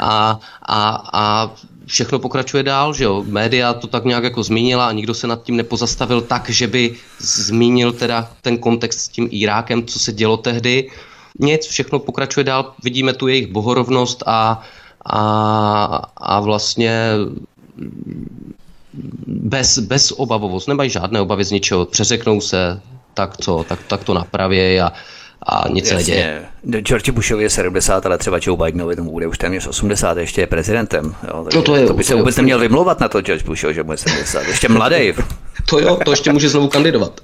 A, a, a všechno pokračuje dál, že jo, média to tak nějak jako zmínila a nikdo se nad tím nepozastavil tak, že by zmínil teda ten kontext s tím Irákem, co se dělo tehdy, nic, všechno pokračuje dál, vidíme tu jejich bohorovnost a, a, a vlastně bez, bez obavovost, nemají žádné obavy z ničeho, přeřeknou se, tak co, tak, tak to napravěj a a nic se neděje. George Bushovi je sedmdesát, ale třeba Joe Bidenovi tomu bude už téměř osmdesát, ještě je prezidentem. Jo, no to, je, to by se vůbec neměl vymlouvat na to George Bushovi, že mu je sedmdesát, ještě mladý. To jo, to ještě může znovu kandidovat.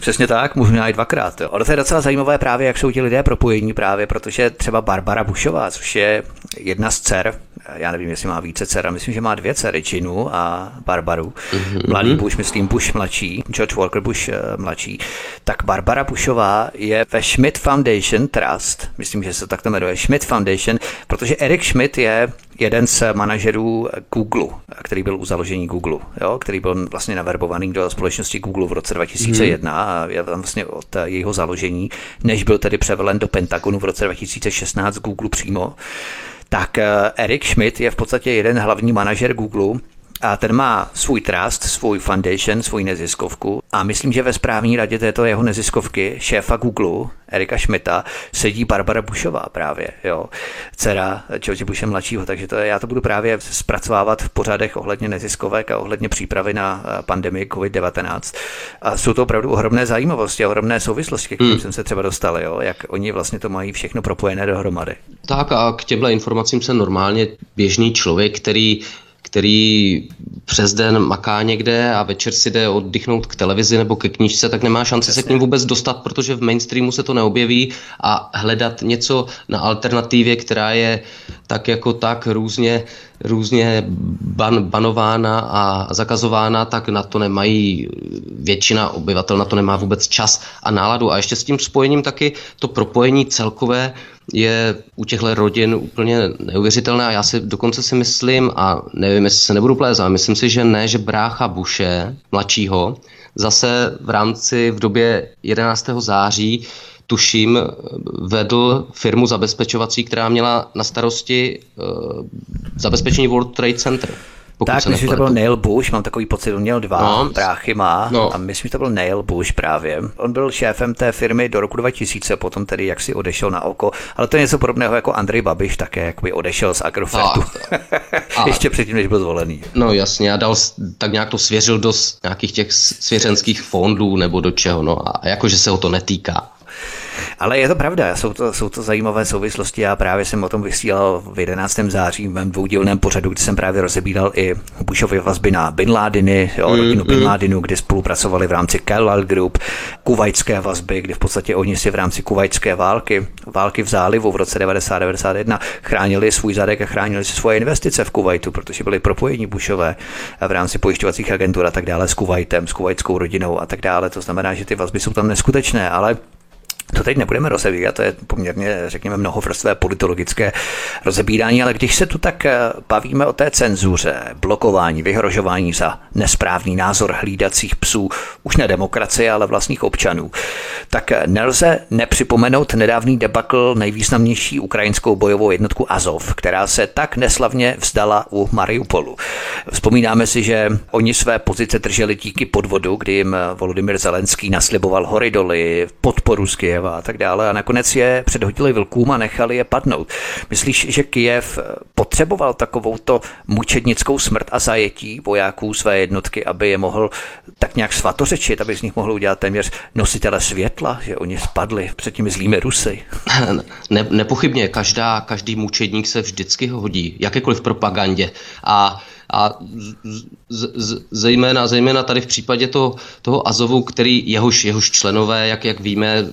Přesně tak, možná i dvakrát. Ono to je docela zajímavé právě, jak jsou ti lidé propojení právě, protože třeba Barbara Bushová, což je jedna z dcer, já nevím, jestli má více dcer, myslím, že má dvě dcery, Ginu a Barbaru. Mm-hmm. Mladý Bush, myslím, Bush mladší, George Walker Bush mladší. Tak Barbara Bushová je ve Schmidt Foundation Trust, myslím, že se tak to jmenuje, Schmidt Foundation, protože Eric Schmidt je jeden z manažerů Google, který byl u založení Google, jo, který byl vlastně naverbovaný do společnosti Google v roce dva tisíce jedna a je tam vlastně od jeho založení, než byl tedy převelen do Pentagonu v roce dva tisíce šestnáct Google přímo, tak Eric Schmidt je v podstatě jeden hlavní manažer Google a ten má svůj trust, svůj foundation, svůj neziskovku a myslím, že ve správní radě této jeho neziskovky šéfa Google, Erika Schmidta, sedí Barbara Bushová právě, jo, dcera George Bushe mladšího, takže to, já to budu právě zpracovávat v pořadech ohledně neziskovek a ohledně přípravy na pandemii covid devatenáct. A jsou to opravdu ohromné zajímavosti a ohromné souvislosti, kterým hmm. jsem se třeba dostal, jo, jak oni vlastně to mají všechno propojené dohromady. Tak a k těmhle informacím se normálně běžný člověk, který který přes den maká někde a večer si jde oddychnout k televizi nebo ke knížce, tak nemá šanci se k ním vůbec dostat, protože v mainstreamu se to neobjeví a hledat něco na alternativě, která je tak jako tak různě, různě ban, banována a zakazována, tak na to nemají většina obyvatel, na to nemá vůbec čas a náladu. A ještě s tím spojením taky to propojení celkové je u těchto rodin úplně neuvěřitelné a já si dokonce si myslím, a nevím, jestli se nebudu plést, ale myslím si, že ne, že brácha Bushe, mladšího, zase v rámci v době jedenáctého září, tuším, vedl firmu zabezpečovací, která měla na starosti uh, zabezpečení World Trade Center. Tak, myslím, že to byl Neil Bush, mám takový pocit, on měl dva, no, bráchy má, no. A myslím, že to byl Neil Bush právě. On byl šéfem té firmy do roku dva tisíce, potom tedy jak si odešel na oko, ale to je něco podobného jako Andrej Babiš také, jakoby odešel z Agrofertu, a, ještě předtím, než byl zvolený. No jasně, a dal, tak nějak to svěřil do nějakých těch svěřenských fondů nebo do čeho, no a jakože se ho to netýká. Ale je to pravda, jsou to, jsou to zajímavé souvislosti. Já právě jsem o tom vysílal v jedenáctého září v mém dvoudílném pořadu, kdy jsem právě rozebíral i Bushovy vazby na Bin Ládiny, jo, rodinu Bin Ládinu, kdy spolupracovali v rámci Carlyle Group, kuvajtské vazby, kdy v podstatě oni si v rámci kuvajtské války, války v zálivu v roce devadesát devadesát jedna chránili svůj zadek a chránili si svoje investice v Kuvajtu, protože byly propojení Bushové v rámci pojišťovacích agentur a tak dále s Kuvajtem, s kuvajtskou rodinou a tak dále. To znamená, že ty vazby jsou tam neskutečné, ale To teď nebudeme rozebírat, to je poměrně, řekněme, mnohovrstvé politologické rozebírání, ale když se tu tak bavíme o té cenzuře, blokování, vyhrožování za nesprávný názor hlídacích psů, už ne demokracie, ale vlastních občanů, tak nelze nepřipomenout nedávný debakl nejvýznamnější ukrajinskou bojovou jednotku Azov, která se tak neslavně vzdala u Mariupolu. Vzpomínáme si, že oni své pozice drželi díky podvodu, kdy jim Volodymyr Zelenský nasliboval hory doly, podporu z Kyjeva a tak dále, a nakonec je předhodili vlkům a nechali je padnout. Myslíš, že Kyjev potřeboval takovouto mučednickou smrt a zajetí vojáků své jednotky, aby je mohl tak nějak svatořečit, aby z nich mohl udělat téměř nositele světla, že oni spadli před těmi zlými Rusy? Ne, nepochybně, každá, každý mučedník se vždycky hodí, jakékoliv propagandě. A A z, z, zejména, zejména tady v případě toho, toho Azovu, který jehož, jehož členové, jak, jak víme,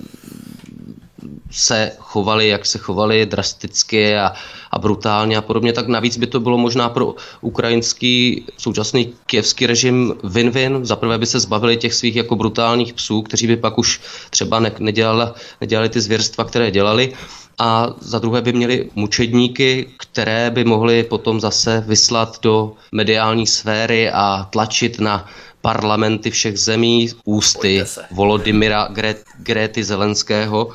se chovali, jak se chovali drasticky a, a brutálně a podobně, tak navíc by to bylo možná pro ukrajinský současný kyjevský režim win-win. Zaprvé by se zbavili těch svých jako brutálních psů, kteří by pak už třeba ne, nedělali, nedělali ty zvěrstva, které dělali. A za druhé by měli mučedníky, které by mohli potom zase vyslat do mediální sféry a tlačit na parlamenty všech zemí ústy Volodymyra Gret, Grety Zelenského,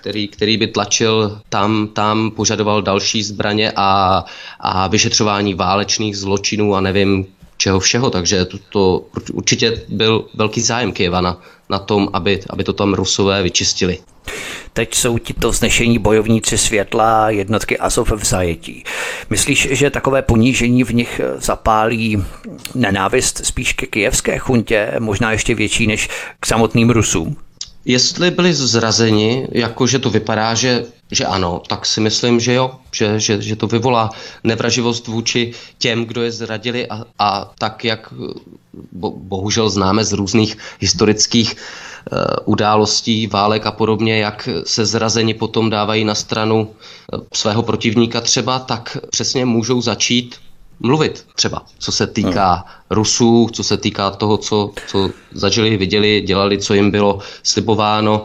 který, který by tlačil tam, tam požadoval další zbraně a, a vyšetřování válečných zločinů a nevím čeho všeho. Takže to, to určitě byl velký zájem Kyjeva na, na tom, aby, aby to tam Rusové vyčistili. Teď jsou tito vznešení bojovníci světla jednotky Azov v zajetí. Myslíš, že takové ponížení v nich zapálí nenávist spíš ke kyjevské chuntě, možná ještě větší než k samotným Rusům? Jestli byli zrazeni, jakože to vypadá, že, že ano, tak si myslím, že jo, že, že, že to vyvolá nevraživost vůči těm, kdo je zradili a, a tak, jak bo, bohužel známe z různých historických uh, událostí, válek a podobně, jak se zrazeni potom dávají na stranu svého protivníka třeba, tak přesně můžou začít mluvit třeba, co se týká Rusů, co se týká toho, co, co zažili, viděli, dělali, co jim bylo slibováno.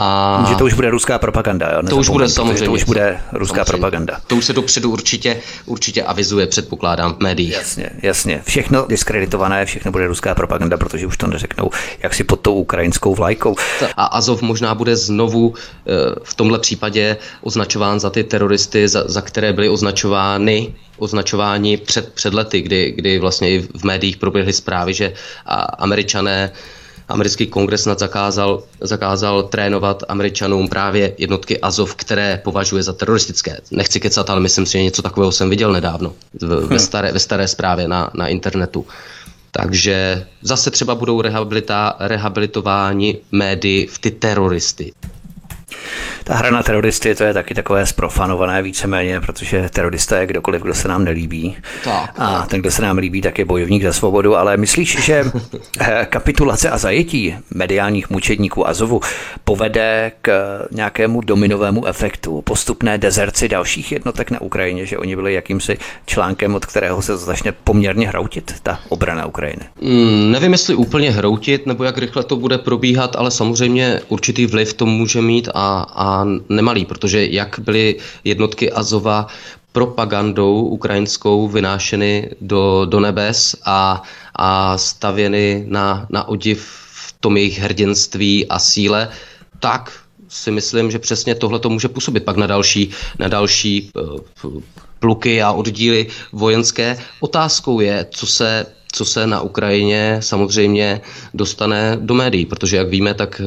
A že to už bude ruská propaganda, jo? To už bude samozřejmě. To už bude ruská samozřejmě. propaganda. To už se dopředu určitě, určitě avizuje, předpokládám, v médiích. Jasně, jasně. Všechno diskreditované, všechno bude ruská propaganda, protože už to neřeknou, jak si pod tou ukrajinskou vlajkou. A Azov možná bude znovu v tomhle případě označován za ty teroristy, za, za které byly označovány označováni před, před lety, kdy, kdy vlastně i v médiích proběhly zprávy, že Američané Americký kongres nad zakázal, zakázal trénovat Američanům právě jednotky Azov, které považuje za teroristické. Nechci kecat, ale myslím si, že něco takového jsem viděl nedávno v, ve, staré, ve staré zprávě na, na internetu. Takže zase třeba budou rehabilita, rehabilitováni médii v ty teroristy. Ta hra na teroristy, to je taky takové zprofanované víceméně, protože terorista je kdokoliv, kdo se nám nelíbí. Tak, a ten, kdo se nám líbí, tak je bojovník za svobodu. Ale myslíš, že kapitulace a zajetí mediálních mučedníků Azovu povede k nějakému dominovému efektu, postupné dezerci dalších jednotek na Ukrajině, že oni byli jakýmsi článkem, od kterého se začne poměrně hroutit ta obrana Ukrajiny? Mm, nevím, jestli úplně hroutit, nebo jak rychle to bude probíhat, ale samozřejmě určitý vliv to může mít a, a nemalý, protože jak byly jednotky Azova propagandou ukrajinskou vynášeny do, do nebes a, a stavěny na, na odiv v tom jejich hrdinství a síle, tak si myslím, že přesně tohle to může působit pak na další, na další pluky a oddíly vojenské. Otázkou je, co se co se na Ukrajině samozřejmě dostane do médií, protože jak víme, tak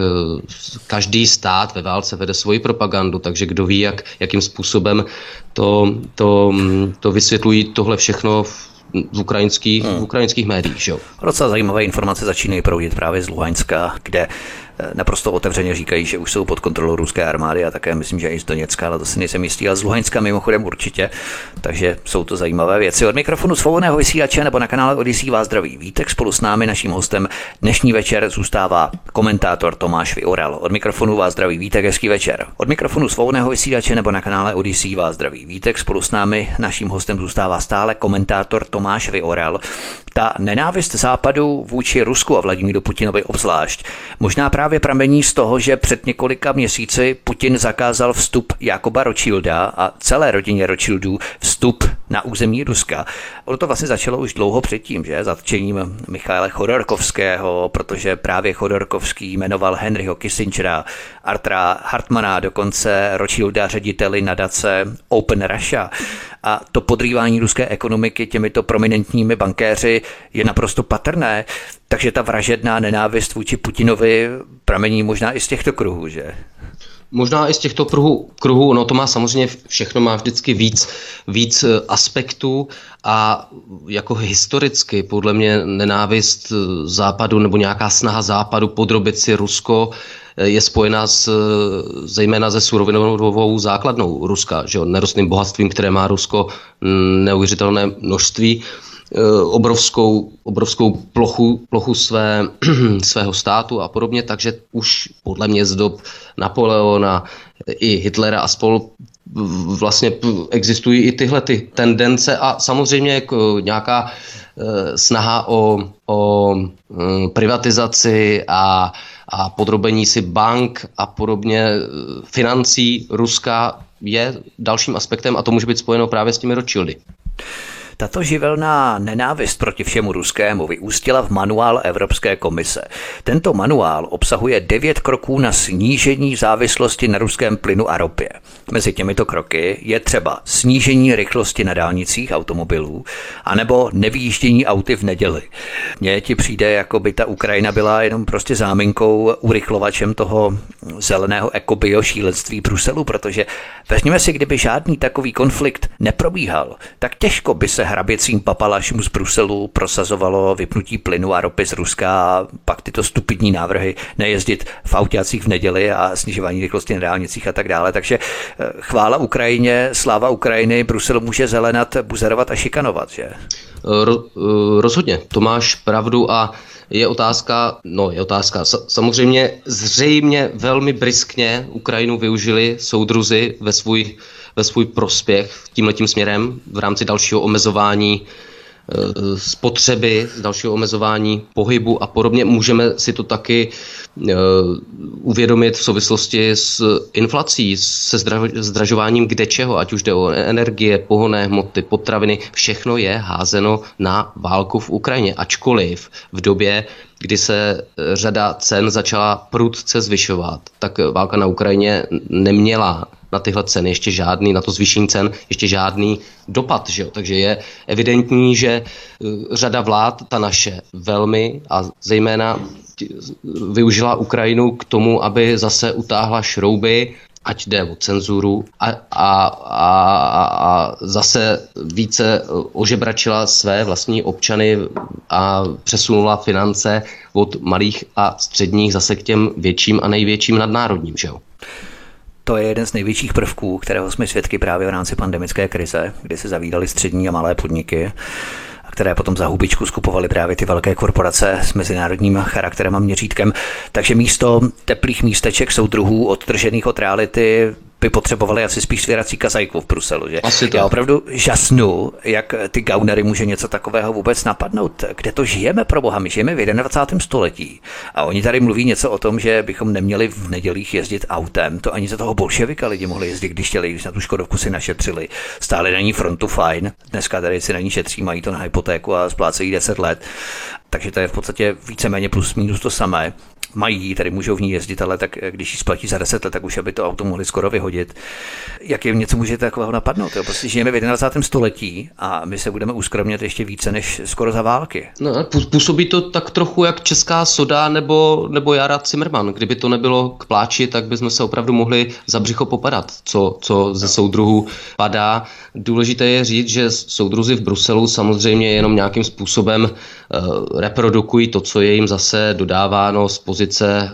každý stát ve válce vede svoji propagandu, takže kdo ví, jak, jakým způsobem to, to, to vysvětlují tohle všechno v, v, ukrajinských, hmm. v ukrajinských médiích. Jo? Docela zajímavé informace začínají proudit právě z Luhanska, kde naprosto otevřeně říkají, že už jsou pod kontrolou ruské armády a také myslím, že i z Doněcka, ale to si nejsem jistý, ale z Luhanska mimochodem určitě, takže jsou to zajímavé věci. Od mikrofonu Svobodného vysílače nebo na kanále Odysee vás zdraví Vítek, spolu s námi naším hostem dnešní večer zůstává komentátor Tomáš Vyoral. Od mikrofonu vás zdraví Vítek, hezký večer. Od mikrofonu Svobodného vysílače nebo na kanále Odysee vás zdraví Vítek, spolu s námi naším hostem zůstává stále komentátor Tomáš Vyoral, Ta nenávist Západu vůči Rusku a Vladimíru Putinovi obzvlášť možná právě pramení z toho, že před několika měsíci Putin zakázal vstup Jakoba Rothschilda a celé rodině Rothschildů vstup na území Ruska. Ono to vlastně začalo už dlouho předtím, že? Zatčením Michaela Chodorkovského, protože právě Chodorkovský jmenoval Henryho Kissingera, Artura Hartmana, dokonce Rothschilda řediteli nadace Open Russia. A to podrývání ruské ekonomiky těmito prominentními bankéři je naprosto patrné, takže ta vražedná nenávist vůči Putinovi pramení možná i z těchto kruhů, že? Možná i z těchto pruhů, kruhů, no to má samozřejmě všechno, má vždycky víc, víc aspektů a jako historicky podle mě nenávist Západu nebo nějaká snaha Západu podrobit si Rusko je spojená s, zejména se surovinovou základnou Ruska, že jo, nerostným bohatstvím, které má Rusko neuvěřitelné množství, obrovskou, obrovskou plochu, plochu své, svého státu a podobně, takže už podle mě z dob Napoleona i Hitlera a spol vlastně existují i tyhle ty tendence a samozřejmě nějaká snaha o, o privatizaci a, a podrobení si bank a podobně financí Ruska je dalším aspektem a to může být spojeno právě s těmi Rothschildy. Tato živelná nenávist proti všemu ruskému vyústila v manuál Evropské komise. Tento manuál obsahuje devět kroků na snížení závislosti na ruském plynu a ropě. Mezi těmito kroky je třeba snížení rychlosti na dálnicích automobilů anebo nevýjíždění auty v neděli. Mně ti přijde, jako by ta Ukrajina byla jenom prostě záminkou, urychlovačem toho zeleného ekobiošílenství Bruselu, protože vezměme si, kdyby žádný takový konflikt neprobíhal, tak těžko by se hraběcím papalašům z Bruselu prosazovalo vypnutí plynu a ropy z Ruska a pak tyto stupidní návrhy nejezdit v autácích v neděli a snižování rychlosti na dálnicích a tak dále. Takže chvála Ukrajině, sláva Ukrajiny, Brusel může zelenat, buzerovat a šikanovat, že? Ro, rozhodně, to máš pravdu a je otázka, no je otázka, samozřejmě zřejmě velmi bryskně Ukrajinu využili soudruzi ve svůj ve svůj prospěch tímhletím směrem v rámci dalšího omezování e, spotřeby, dalšího omezování pohybu a podobně. Můžeme si to taky e, uvědomit v souvislosti s inflací, se zdra, zdražováním kdečeho, ať už jde o energie, pohonné hmoty, potraviny, všechno je házeno na válku v Ukrajině, ačkoliv v době, kdy se řada cen začala prudce zvyšovat, tak válka na Ukrajině neměla na tyhle ceny ještě žádný, na to zvýšení cen ještě žádný dopad, že jo? Takže je evidentní, že řada vlád, ta naše, velmi a zejména využila Ukrajinu k tomu, aby zase utáhla šrouby, ať jde o cenzuru a, a, a, a zase více ožebračila své vlastní občany a přesunula finance od malých a středních zase k těm větším a největším nadnárodním, že jo? To je jeden z největších prvků, kterého jsme svědky právě v rámci pandemické krize, kdy se zavídaly střední a malé podniky, které potom za hubičku skupovaly právě ty velké korporace s mezinárodním charakterem a měřítkem. Takže místo teplých místeček soudruhů odtržených od reality by potřebovali asi spíš svěrací kazajku v Bruselu, že? Já opravdu žasnu, jak ty gaunery může něco takového vůbec napadnout. Kde to žijeme, pro boha? My žijeme v dvacátém prvním století a oni tady mluví něco o tom, že bychom neměli v nedělích jezdit autem. To ani za toho bolševika lidi mohli jezdit, když chtěli, když na tu škodovku si našetřili. Stáli na ní frontu, fajn. Dneska tady si na ní šetří, mají to na hypotéku a splácejí deset let. Takže to je v podstatě víceméně plus minus to samé. Mají, tady můžou v ní jezdit, ale tak když ji splatí za deset let, tak už aby to auto mohli skoro vyhodit. Jak jim něco může takového napadnout? Jo? Prostě žijeme v dvacátém prvním století a my se budeme uskromnět ještě více než skoro za války. No, působí to tak trochu jak česká soda nebo, nebo Jara Cimrman. Kdyby to nebylo k pláči, tak bychom se opravdu mohli za břicho popadat, co, co ze soudruhů padá. Důležité je říct, že soudruzi v Bruselu samozřejmě jenom nějakým způsobem uh, reprodukují to, co je jim zase dodáváno z pozice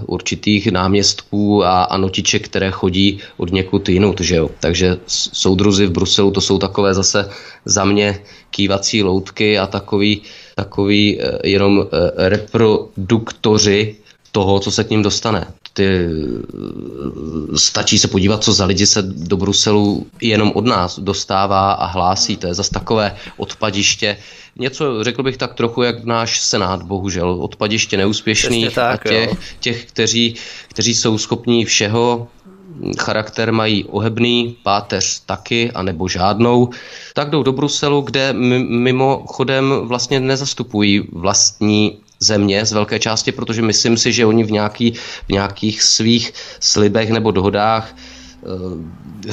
určitých náměstků a, a notiček, které chodí od někud jinut, že jo. Takže soudruzi v Bruselu, to jsou takové zase za mě kývací loutky a takový, takový jenom reproduktoři toho, co se k ním dostane. Ty, stačí se podívat, co za lidi se do Bruselu jenom od nás dostává a hlásí. To je zas takové odpadiště. Něco, řekl bych tak trochu, jak náš Senát, bohužel. Odpadiště neúspěšných tak, a těch, těch kteří, kteří jsou schopní všeho. Charakter mají ohebný, páteř taky, anebo žádnou, tak jdou do Bruselu, kde mimochodem vlastně nezastupují vlastní země z velké části, protože myslím si, že oni v, nějaký, v nějakých svých slibech nebo dohodách e,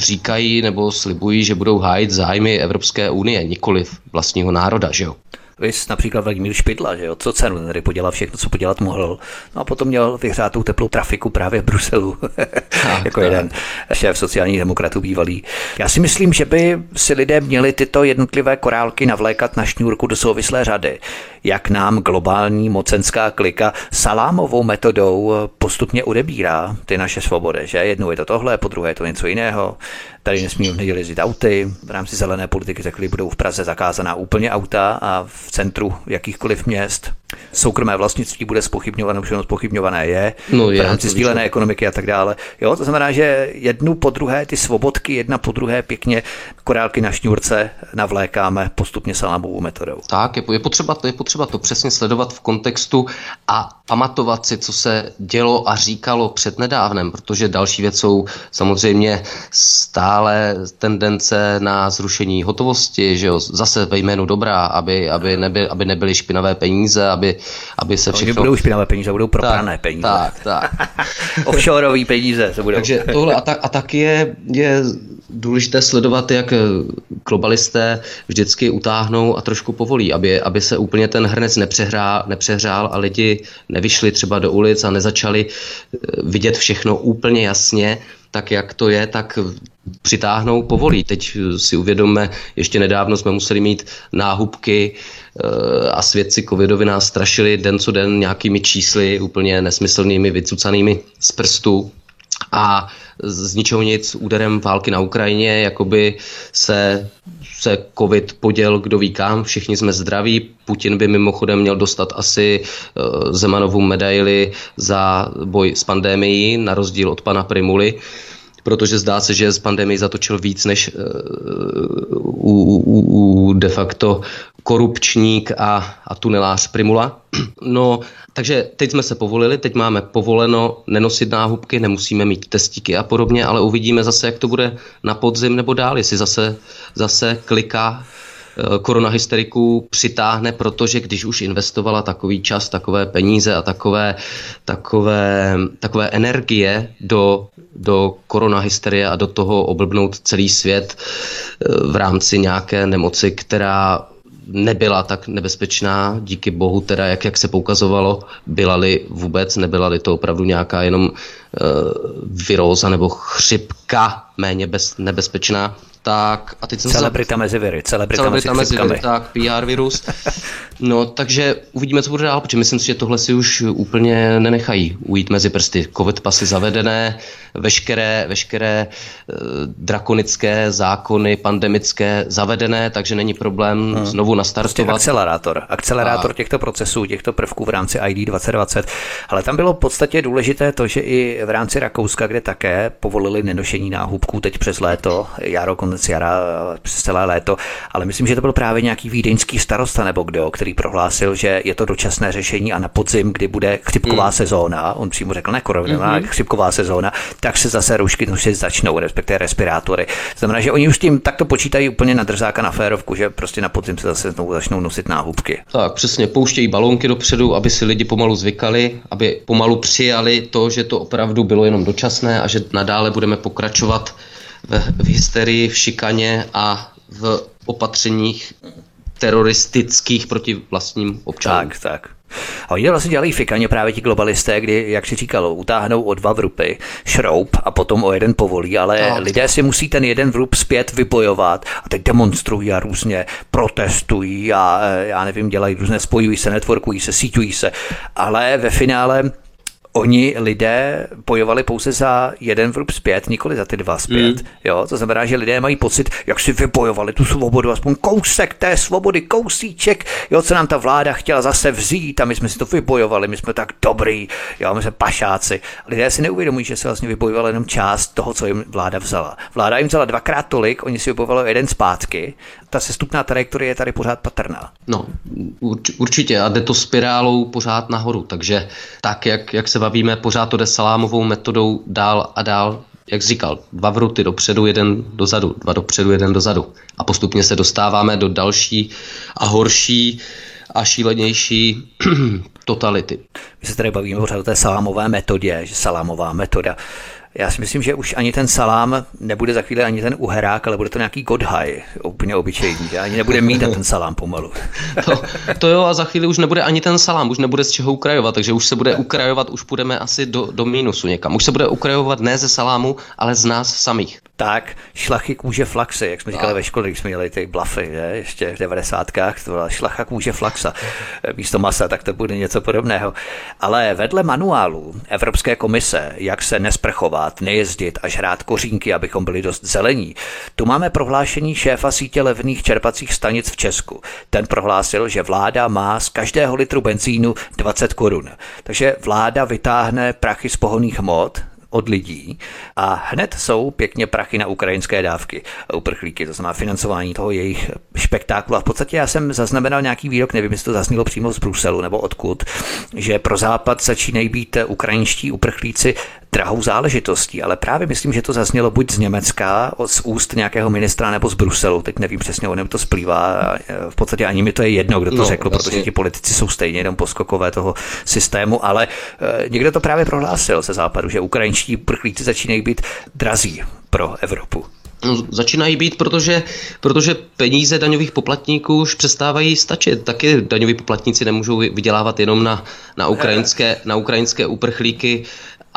říkají nebo slibují, že budou hájit zájmy Evropské unie, nikoliv vlastního národa, že jo? Vys například Vladimír Špidla, že jo, co cenu tady podělal všechno, co podělat mohl. No a potom měl vyhřátou teplou trafiku právě v Bruselu, tak, jako tak. Jeden šéf sociálních demokratů bývalý. Já si myslím, že by si lidé měli tyto jednotlivé korálky navlékat na šňůrku do souvislé řady. Jak nám globální mocenská klika salámovou metodou postupně odebírá ty naše svobody, že? Jednou je to tohle, po druhé je to něco jiného. Tady nesmí v neděli jezdit auty, v rámci zelené politiky řekli, budou v Praze zakázaná úplně auta a v centru jakýchkoliv měst. Soukromé vlastnictví bude zpochybňované, už ono zpochybňované je, no je v rámci sdílené ekonomiky a tak dále. Jo, to znamená, že jednu po druhé ty svobodky, jedna po druhé pěkně korálky na šňůrce navlékáme postupně salámovou metodou. Tak, je, je, potřeba, je potřeba to přesně sledovat v kontextu a pamatovat si, co se dělo a říkalo přednedávnem, protože další věc jsou samozřejmě stále tendence na zrušení hotovosti, že jo, zase ve jménu dobrá, aby, aby, neby, aby nebyly špinavé peníze, aby aby se všechno... budou špinavé peníze, budou proprané tak, peníze. Tak, tak. Offshoreový peníze se budou. Takže tohle a, ta, a tak je, je důležité sledovat, jak globalisté vždycky utáhnou a trošku povolí, aby, aby se úplně ten hrnec nepřehrál, nepřehrál a lidi nevyšli třeba do ulic a nezačali vidět všechno úplně jasně, tak jak to je, tak přitáhnou povolí. Teď si uvědomme, ještě nedávno jsme museli mít náhubky a svědci covidovi nás strašili den co den nějakými čísly úplně nesmyslnými, vycucanými z prstů a z ničeho nic úderem války na Ukrajině, jakoby se, se covid poděl, kdo ví kam, všichni jsme zdraví. Putin by mimochodem měl dostat asi Zemanovu medaili za boj s pandemií, na rozdíl od pana Primuly, protože zdá se, že z pandemii zatočil víc než u, u, u de facto korupčník a, a tunelář Primula. No, takže teď jsme se povolili, teď máme povoleno nenosit náhubky, nemusíme mít testíky a podobně, ale uvidíme zase, jak to bude na podzim nebo dál, jestli zase, zase kliká koronahysteriků přitáhne, protože když už investovala takový čas, takové peníze a takové, takové, takové energie do, do koronahysterie a do toho oblbnout celý svět v rámci nějaké nemoci, která nebyla tak nebezpečná, díky bohu teda, jak, jak se poukazovalo, byla-li vůbec, nebyla-li to opravdu nějaká jenom e, viróza nebo chřipka méně bez, nebezpečná, tak a teď jsem Celebrita za... mezi viry, celebrita mezi chřipkami. Tak, P R virus. No, takže uvidíme, co bude dál, protože myslím si, že tohle si už úplně nenechají ujít mezi prsty. Covid pasy zavedené, veškeré, veškeré eh, drakonické zákony, pandemické zavedené, takže není problém hmm. znovu nastartovat. Prostě akcelerátor, akcelerátor a... těchto procesů, těchto prvků v rámci I D dvacet dvacet. Ale tam bylo v podstatě důležité to, že i v rámci Rakouska, kde také povolili nenošení náhubků teď přes léto, jaro konec jara, přes celé léto, ale myslím, že to byl právě nějaký vídeňský starosta nebo kdo, který prohlásil, že je to dočasné řešení a na podzim, kdy bude chřipková mm. sezóna, on přímo řekl ne koronová, mm-hmm. chřipková sezóna, tak se zase roušky nosit začnou, respektive respirátory. Znamená, že oni už tím takto počítají úplně na drzáka na férovku, že prostě na podzim se zase znovu začnou nosit náhubky. Tak přesně, pouštějí balónky dopředu, aby si lidi pomalu zvykali, aby pomalu přijali to, že to opravdu bylo jenom dočasné a že nadále budeme pokračovat v hysterii, v šikaně a v opatřeních teroristických proti vlastním občanům. Tak, tak. A oni vlastně dělají fikaně právě ti globalisté, kdy, jak si říkalo, utáhnou o dva vrupy šroub a potom o jeden povolí, ale no, lidé si musí ten jeden vrup zpět vybojovat a teď demonstrují a různě protestují a já nevím, dělají různé, spojují se, networkují se, síťují se, ale ve finále oni lidé bojovali pouze za jeden vrub zpět, nikoli za ty dva zpět. Mm. Jo, to znamená, že lidé mají pocit, jak si vybojovali tu svobodu, aspoň kousek té svobody, kousíček, jo, co nám ta vláda chtěla zase vzít a my jsme si to vybojovali, my jsme tak dobrý, jo, my jsme pašáci. Lidé si neuvědomují, že se vlastně vybojovali jenom část toho, co jim vláda vzala. Vláda jim vzala dvakrát tolik, oni si vybojovali jeden zpátky. Ta sestupná trajektorie je tady pořád patrná. No, urč, určitě a jde to spirálou pořád nahoru, takže tak, jak, jak se bavíme, pořád to jde salámovou metodou dál a dál, jak jsi říkal, dva vruty dopředu, jeden dozadu, dva dopředu, jeden dozadu a postupně se dostáváme do další a horší a šílenější totality. My se tady bavíme pořád o té salámové metodě, že salámová metoda. Já si myslím, že už ani ten salám nebude za chvíli ani ten uherák, ale bude to nějaký Godhaj, úplně obyčejný. Ani nebude mít ten salám pomalu. To, to jo, a za chvíli už nebude ani ten salám, už nebude z čeho ukrajovat, takže už se bude ukrajovat, už půjdeme asi do, do mínusu někam. Už se bude ukrajovat ne ze salámu, ale z nás samých. Tak, šlachy kůže flaxy, jak jsme říkali ve škole, když jsme měli ty blafy, ne? Ještě v devadesátkách, to byla šlacha kůže flaxa místo masa, tak to bude něco podobného. Ale vedle manuálu Evropské komise, jak se nesprchovat, nejezdit a žrát kořínky, abychom byli dost zelení. Tu máme prohlášení šéfa sítě levných čerpacích stanic v Česku. Ten prohlásil, že vláda má z každého litru benzínu dvacet korun. Takže vláda vytáhne prachy z pohonných hmot od lidí a hned jsou pěkně prachy na ukrajinské dávky a uprchlíky, to znamená financování toho jejich spektáklu. A v podstatě já jsem zaznamenal nějaký výrok, nevím, jestli to zaznělo přímo z Bruselu nebo odkud, že pro Západ začínají být ukrajinští uprchlíci drahou záležitostí, ale právě myslím, že to zaznělo buď z Německa, z úst nějakého ministra nebo z Bruselu, teď nevím přesně, o něm to splývá, v podstatě ani mi to je jedno, kdo to no, řekl, vlastně. Protože ti politici jsou stejně jenom poskokové toho systému, ale eh, někdo to právě prohlásil ze západu, že ukrajinští prchlíci začínají být drazí pro Evropu. No, začínají být, protože, protože peníze daňových poplatníků už přestávají stačit. Taky daňoví poplatníci nemůžou vydělávat jenom na, na, ukrajinské, na ukrajinské uprchlíky,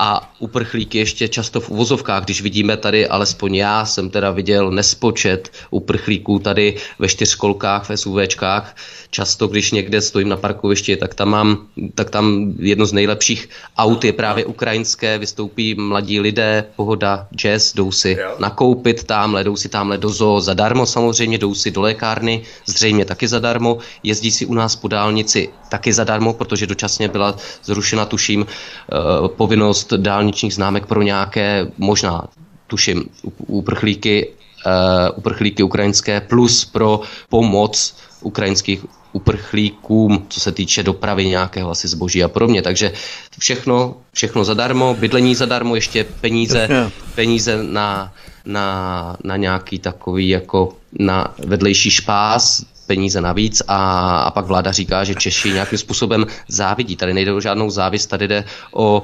a uprchlíky ještě často v uvozovkách, když vidíme tady, alespoň já jsem teda viděl nespočet uprchlíků tady ve čtyřkolkách, ve SUVčkách. Často, když někde stojím na parkovišti, tak tam mám, tak tam jedno z nejlepších aut je právě ukrajinské, vystoupí mladí lidé, pohoda, jazz, jdou si nakoupit tamhle, jdou si tamhle do zoo zadarmo samozřejmě, jdou si do lékárny, zřejmě taky zadarmo, jezdí si u nás po dálnici taky zadarmo, protože dočasně byla zrušena, tuším, povinnost dálničních známek pro nějaké, možná tuším, uprchlíky, uh, uprchlíky ukrajinské plus pro pomoc ukrajinských uprchlíkům, co se týče dopravy nějakého asi zboží a podobně. Takže všechno, všechno zadarmo, bydlení zadarmo, ještě peníze, peníze na, na, na nějaký takový jako na vedlejší špás, peníze navíc a, a pak vláda říká, že Češi nějakým způsobem závidí. Tady nejde o žádnou závist, tady jde o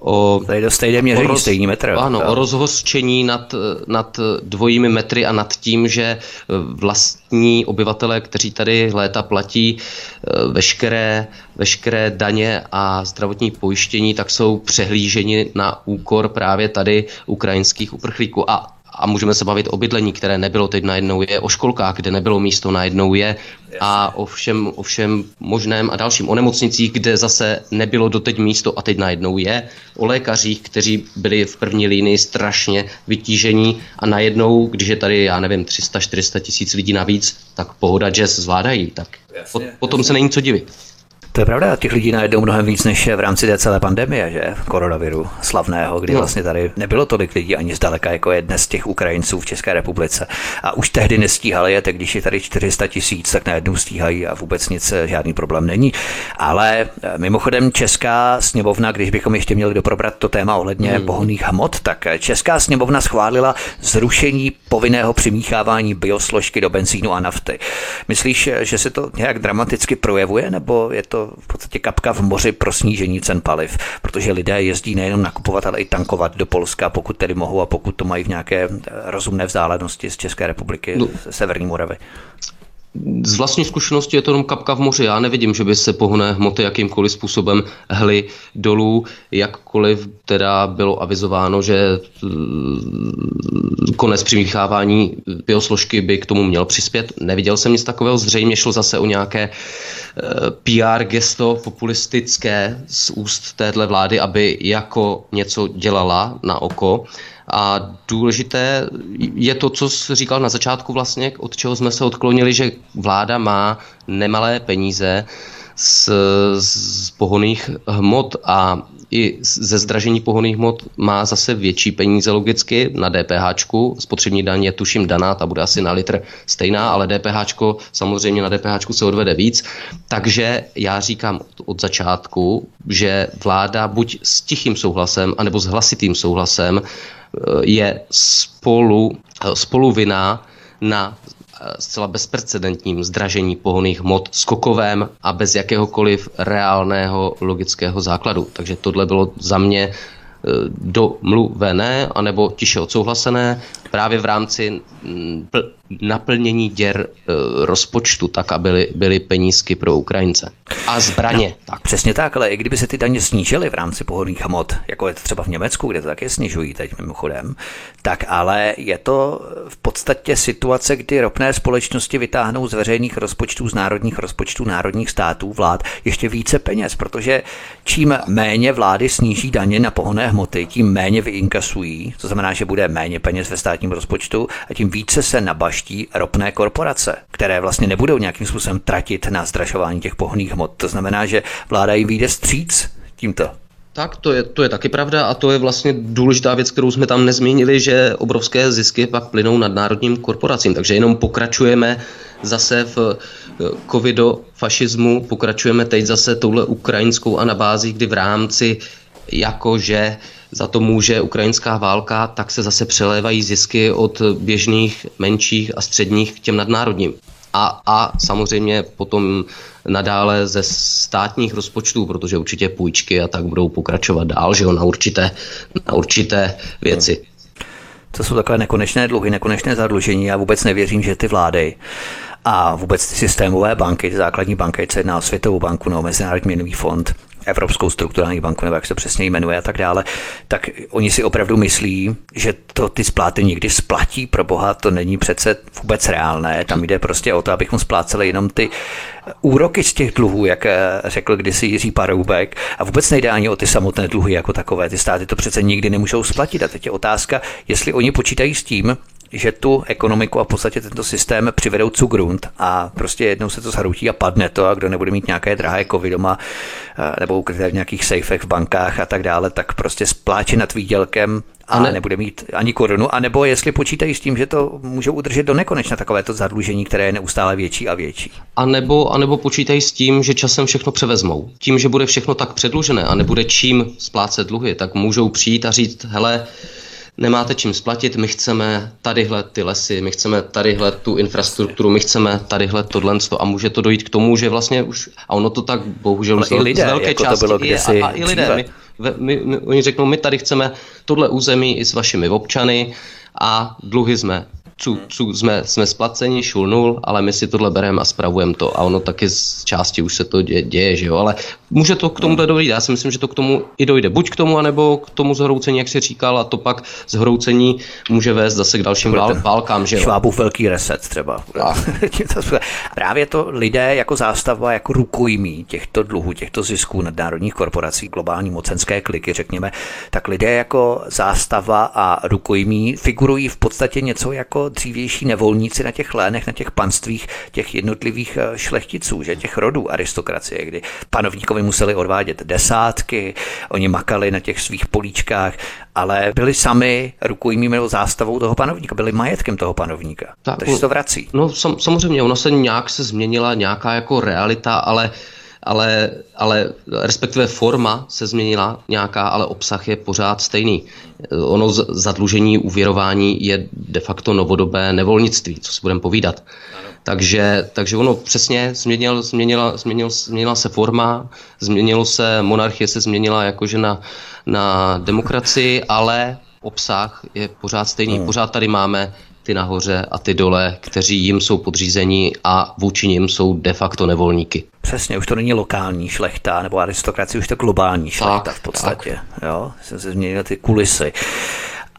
o, tady do stejné měření, o, roz, stejný metr, ano, o rozhořčení nad, nad dvojími metry a nad tím, že vlastní obyvatelé, kteří tady léta platí veškeré, veškeré daně a zdravotní pojištění, tak jsou přehlíženi na úkor právě tady ukrajinských uprchlíků. A A můžeme se bavit o bydlení, které nebylo, teď najednou je, o školkách, kde nebylo místo, najednou je, a o všem, o všem možném a dalším, o nemocnicích, kde zase nebylo doteď místo a teď najednou je, o lékařích, kteří byli v první linii strašně vytížení a najednou, když je tady, já nevím, tři sta čtyři sta tisíc lidí navíc, tak pohoda, jazz zvládají, tak po, potom se není co divit. To je pravda, těch lidí najednou mnohem víc než v rámci té celé pandemie, že? Koronaviru slavného, kdy vlastně tady nebylo tolik lidí ani zdaleka, jako je dnes těch Ukrajinců v České republice. A už tehdy nestíhali je, tak když je tady čtyři sta tisíc, tak najednou stíhají a vůbec nic, žádný problém není. Ale mimochodem Česká sněmovna, když bychom ještě měli doprobrat to téma ohledně hmm. pohonných hmot, tak Česká sněmovna schválila zrušení povinného přimíchávání biosložky do benzínu a nafty. Myslíš, že se to nějak dramaticky projevuje, nebo je to v podstatě kapka v moři pro snížení cen paliv, protože lidé jezdí nejenom nakupovat, ale i tankovat do Polska, pokud tedy mohou a pokud to mají v nějaké rozumné vzdálenosti z České republiky, no, severní Moravy. Z vlastní zkušenosti je to jenom kapka v moři. Já nevidím, že by se pohonné hmoty jakýmkoliv způsobem hly dolů, jakkoliv teda bylo avizováno, že konec přimíchávání biosložky by k tomu měl přispět. Neviděl jsem nic takového, zřejmě šlo zase o nějaké P R gesto populistické z úst téhle vlády, aby jako něco dělala na oko. A důležité je to, co jsi říkal na začátku vlastně, od čeho jsme se odklonili, že vláda má nemalé peníze z, z pohonných hmot a i ze zdražení pohonných hmot má zase větší peníze logicky na DPHčku. Spotřební daň je tuším daná, ta bude asi na litr stejná, ale DPHčko, samozřejmě na DPHčku se odvede víc. Takže já říkám od začátku, že vláda buď s tichým souhlasem, anebo s hlasitým souhlasem je spolu, spolu vina na zcela bezprecedentním zdražení pohonných hmot skokovém a bez jakéhokoliv reálného logického základu. Takže tohle bylo za mě domluvené anebo tiše odsouhlasené právě v rámci pl- naplnění děr e, rozpočtu, tak aby byly, byly penízky pro Ukrajince. A zbraně. No, tak. Přesně tak, ale i kdyby se ty daně snížily v rámci pohonných hmot, jako je to třeba v Německu, kde to také snižují teď mimochodem, tak ale je to v podstatě situace, kdy ropné společnosti vytáhnou z veřejných rozpočtů, z národních rozpočtů, národních států, vlád ještě více peněz, protože čím méně vlády sníží daně na pohonné hmoty, tím méně vyinkasují, to znamená, že bude méně peněz ve státním rozpočtu a tím více se nabaží ropné korporace, které vlastně nebudou nějakým způsobem tratit na zdražování těch pohonných hmot. To znamená, že vláda jim vyjde vstříc tímto. Tak, to je, to je taky pravda a to je vlastně důležitá věc, kterou jsme tam nezmínili, že obrovské zisky pak plynou nadnárodním korporacím, takže jenom pokračujeme zase v covidofašismu, pokračujeme teď zase touhle ukrajinskou anabází, kdy v rámci jakože za to může ukrajinská válka, tak se zase přelévají zisky od běžných, menších a středních k těm nadnárodním. A, a samozřejmě potom nadále ze státních rozpočtů, protože určitě půjčky a tak budou pokračovat dál, že jo, na určité, na určité věci. To jsou takové nekonečné dluhy, nekonečné zadlužení. Já vůbec nevěřím, že ty vlády a vůbec ty systémové banky, ty základní banky, se jedná o Světovou banku, no, Mezinárodní měnový fond, Evropskou strukturální banku, nebo jak se přesně jmenuje a tak dále, tak oni si opravdu myslí, že to ty spláty nikdy splatí, pro boha, to není přece vůbec reálné, tam jde prostě o to, abychom spláceli jenom ty úroky z těch dluhů, jak řekl kdysi Jiří Paroubek, a vůbec nejde ani o ty samotné dluhy jako takové, ty státy to přece nikdy nemůžou splatit a teď je otázka, jestli oni počítají s tím, že tu ekonomiku a v podstatě tento systém přivedou zu Grund a prostě jednou se to zhroutí a padne to a kdo nebude mít nějaké drahé kovy doma nebo ukryté v nějakých sejfech v bankách a tak dále, tak prostě spláče nad výdělkem a ne. nebude mít ani korunu, anebo jestli počítají s tím, že to můžou udržet do nekonečna takovéto zadlužení, které je neustále větší a větší. A nebo, a nebo počítají s tím, že časem všechno převezmou. Tím, že bude všechno tak předlužené a nebude čím splácet dluhy, tak můžou přijít a říct, hele, nemáte čím splatit, my chceme tadyhle ty lesy, my chceme tadyhle tu infrastrukturu, my chceme tadyhle tohle a může to dojít k tomu, že vlastně už, a ono to tak bohužel z velké jako části je a, a i lidé, my, my, my, oni řeknou, my tady chceme tohle území i s vašimi občany a dluhy jsme, cu, cu, jsme, jsme splaceni, šul nul, ale my si tohle bereme a spravujeme to a ono taky z části už se to dě, děje, že jo, ale může to k tomu dojít. Já si myslím, že to k tomu i dojde. Buď k tomu, anebo k tomu zhroucení, jak jsi říkal, a to pak zhroucení může vést zase k dalším vál- válkám. Že Švábův velký reset třeba. Právě to lidé jako zástava, jako rukojmí těchto dluhů, těchto zisků nadnárodních korporací, globální mocenské kliky, řekněme, tak lidé jako zástava a rukojmí figurují v podstatě něco jako dřívější nevolníci na těch lénech, na těch panstvích těch jednotlivých šlechticů, že těch rodů aristokracie, kdy panovníkové museli odvádět desátky, oni makali na těch svých políčkách, ale byli sami rukojmí nebo zástavou toho panovníka, byli majetkem toho panovníka. Tak, takže to vrací. No sam, samozřejmě, ona se nějak se změnila, nějaká jako realita, ale, ale, ale respektive forma se změnila nějaká, ale obsah je pořád stejný. Ono z, zadlužení, uvěrování je de facto novodobé nevolnictví, co si budeme povídat. Ano. Takže, takže ono přesně změnil, změnila, změnil, změnila se forma, změnilo se, monarchie se změnila jakože na, na demokracii, ale obsah je pořád stejný. Pořád tady máme ty nahoře a ty dole, kteří jim jsou podřízeni a vůči nim jsou de facto nevolníky. Přesně, už to není lokální šlechta nebo aristokracie, už to globální šlechta tak, v podstatě. Tak. Jo, jsem se změnil ty kulisy.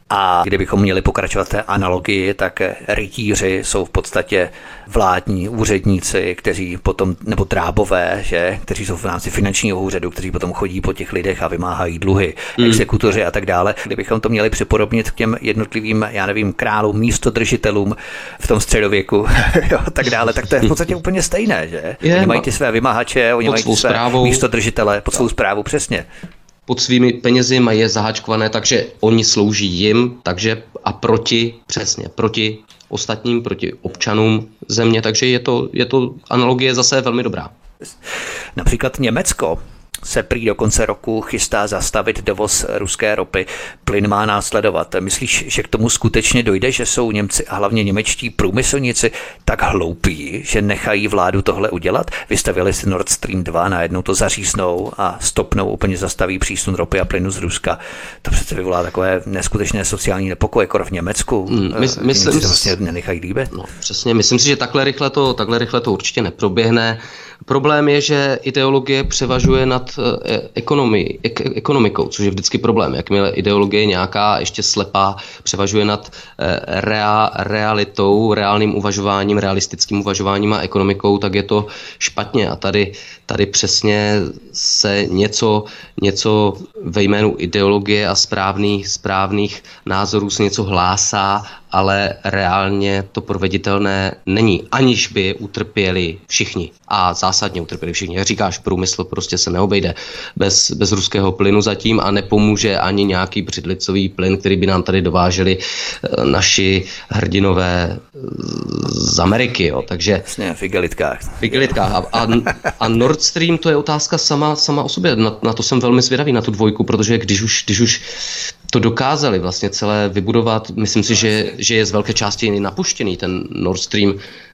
A kdybychom měli pokračovat té analogii, tak rytíři jsou v podstatě vládní úředníci, kteří potom, nebo drábové, že, kteří jsou v rámci finančního úřadu, kteří potom chodí po těch lidech a vymáhají dluhy, mm. exekutoři a tak dále. Kdybychom to měli připodobnit k těm jednotlivým, já nevím, králům, místodržitelům v tom středověku a tak dále, tak to je v podstatě úplně stejné, že? Je, oni mají ty své vymáhače, oni mají ty své správou. místodržitele pod svou správu, přesně. Pod svými penězi mají je zaháčkované, takže oni slouží jim, takže a proti, přesně, proti ostatním, proti občanům země, takže je to, je to analogie zase velmi dobrá. Například Německo se prý do konce roku chystá zastavit dovoz ruské ropy. Plyn má následovat. Myslíš, že k tomu skutečně dojde, že jsou Němci a hlavně němečtí průmyslníci tak hloupí, že nechají vládu tohle udělat? Vystavili si Nord Stream dva, najednou to zaříznou a stopnou, úplně zastaví přísun ropy a plynu z Ruska. To přece vyvolá takové neskutečné sociální nepokoje, jako v Německu. Mm, my, myslím, Němci to vlastně nenechají líbit. No, přesně, myslím si, že takhle rychle to, takhle rychle to určitě neproběhne. Problém je, že ideologie převažuje nad ekonomii, ek, ekonomikou, což je vždycky problém. Jakmile ideologie nějaká ještě slepá převažuje nad rea, realitou, reálným uvažováním, realistickým uvažováním a ekonomikou, tak je to špatně. A tady, tady přesně se něco, něco ve jménu ideologie a správných, správných názorů se něco hlásá, ale reálně to proveditelné není, aniž by utrpěli všichni. A zásadně utrpěli všichni. Jak říkáš, průmysl prostě se neobejde bez, bez ruského plynu zatím a nepomůže ani nějaký břidlicový plyn, který by nám tady dováželi naši hrdinové z Ameriky. Jo. Takže vlastně v igelitkách. V igelitkách. A, a, a Nord Stream, to je otázka sama, sama o sobě. Na, na to jsem velmi zvědavý, na tu dvojku, protože když už, když už to dokázali vlastně celé vybudovat, myslím si, že, že je z velké části napuštěný ten Nord Stream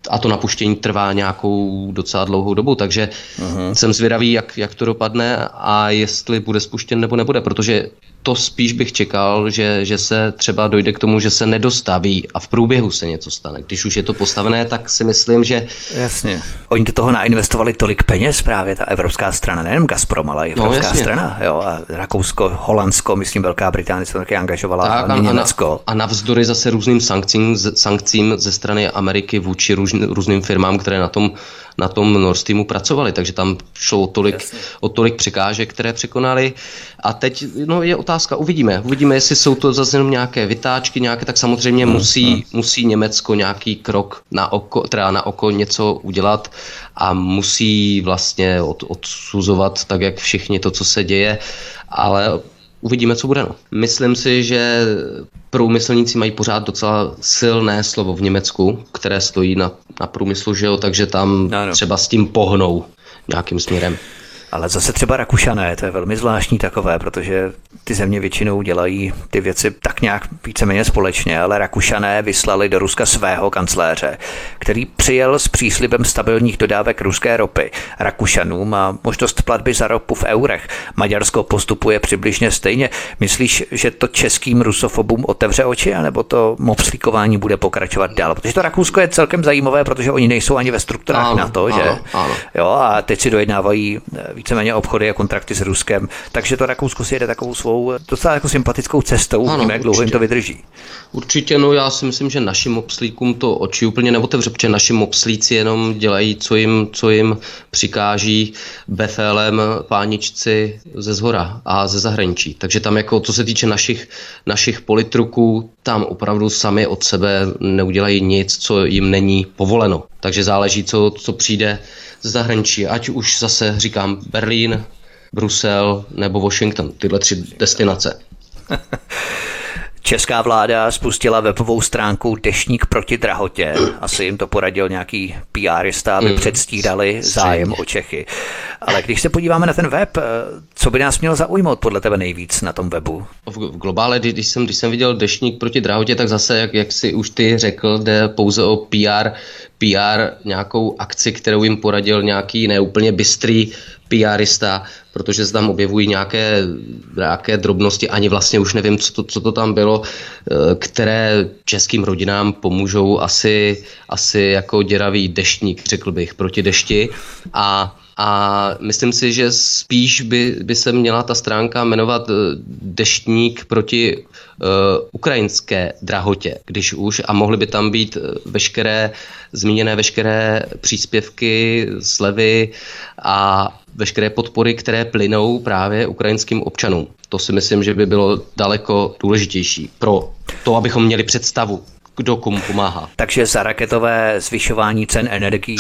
a to napuštění trvá nějakou docela dlouhou dobu, takže Aha. jsem zvědavý, jak, jak to dopadne a jestli bude spuštěn nebo nebude, protože to spíš bych čekal, že, že se třeba dojde k tomu, že se nedostaví a v průběhu se něco stane. Když už je to postavené, tak si myslím, že... Jasně. Oni do toho nainvestovali tolik peněz právě, ta evropská strana, nejenom Gazprom, ale evropská no, strana. Jo, a Rakousko, Holandsko, myslím, Velká Británie se taky angažovala tak, a Německo. A navzdory zase různým sankcím, sankcím ze strany Ameriky vůči růz, různým firmám, které na tom, na tom Nord Streamu pracovali, takže tam šlo o tolik, o tolik překážek, které překonali. A teď no, je otázka, uvidíme. Uvidíme, jestli jsou to zase jenom nějaké vytáčky, nějaké, tak samozřejmě hmm, musí, hmm. musí Německo nějaký krok na oko, teda na oko něco udělat a musí vlastně od, odsuzovat tak, jak všichni to, co se děje, ale uvidíme, co bude. No. Myslím si, že průmyslníci mají pořád docela silné slovo v Německu, které stojí na, na průmyslu, že jo, takže tam no, no. třeba s tím pohnou nějakým směrem. Ale zase třeba Rakušané, to je velmi zvláštní takové, protože ty země většinou dělají ty věci tak nějak víceméně společně, ale Rakušané vyslali do Ruska svého kancléře, který přijel s příslibem stabilních dodávek ruské ropy. Rakušanům má možnost platby za ropu v eurech. Maďarsko postupuje přibližně stejně. Myslíš, že to českým rusofobům otevře oči, anebo to mopslíkování bude pokračovat dál? Protože to Rakousko je celkem zajímavé, protože oni nejsou ani ve strukturách ano, NATO, ano, že? Ano. Jo, a teď si dojednávají víceméně obchody a kontrakty s Ruskem. Takže to Rakousko si jede takovou svou docela jako sympatickou cestou, víme, jak dlouho jim to vydrží. Určitě, no já si myslím, že našim mopslíkům to oči úplně neotevře, protože naši mopslíci jenom dělají, co jim, co jim přikáží befelem páničci ze zhora a ze zahraničí. Takže tam jako, co se týče našich, našich politruků, tam opravdu sami od sebe neudělají nic, co jim není povoleno. Takže záleží, co, co přijde z zahraničí, ať už zase říkám Berlín, Brusel nebo Washington, tyhle tři destinace. Česká vláda spustila webovou stránku Deštník proti drahotě. Asi jim to poradil nějaký PRista, aby mm. předstírali zájem o Čechy. Ale když se podíváme na ten web, co by nás mělo zaujmout podle tebe nejvíc na tom webu? V globále, když jsem, když jsem viděl Deštník proti drahotě, tak zase, jak, jak si už ty řekl, jde pouze o P R, P R nějakou akci, kterou jim poradil nějaký neúplně bystrý PRista, protože se tam objevují nějaké, nějaké drobnosti, ani vlastně už nevím, co to, co to tam bylo, které českým rodinám pomůžou asi, asi jako děravý deštník, řekl bych, proti dešti. A A myslím si, že spíš by, by se měla ta stránka jmenovat Deštník proti uh, ukrajinské drahotě, když už. A mohly by tam být veškeré, zmíněné veškeré příspěvky, slevy a veškeré podpory, které plynou právě ukrajinským občanům. To si myslím, že by bylo daleko důležitější pro to, abychom měli představu, kdo komu pomáhá. Takže za raketové zvyšování cen energií,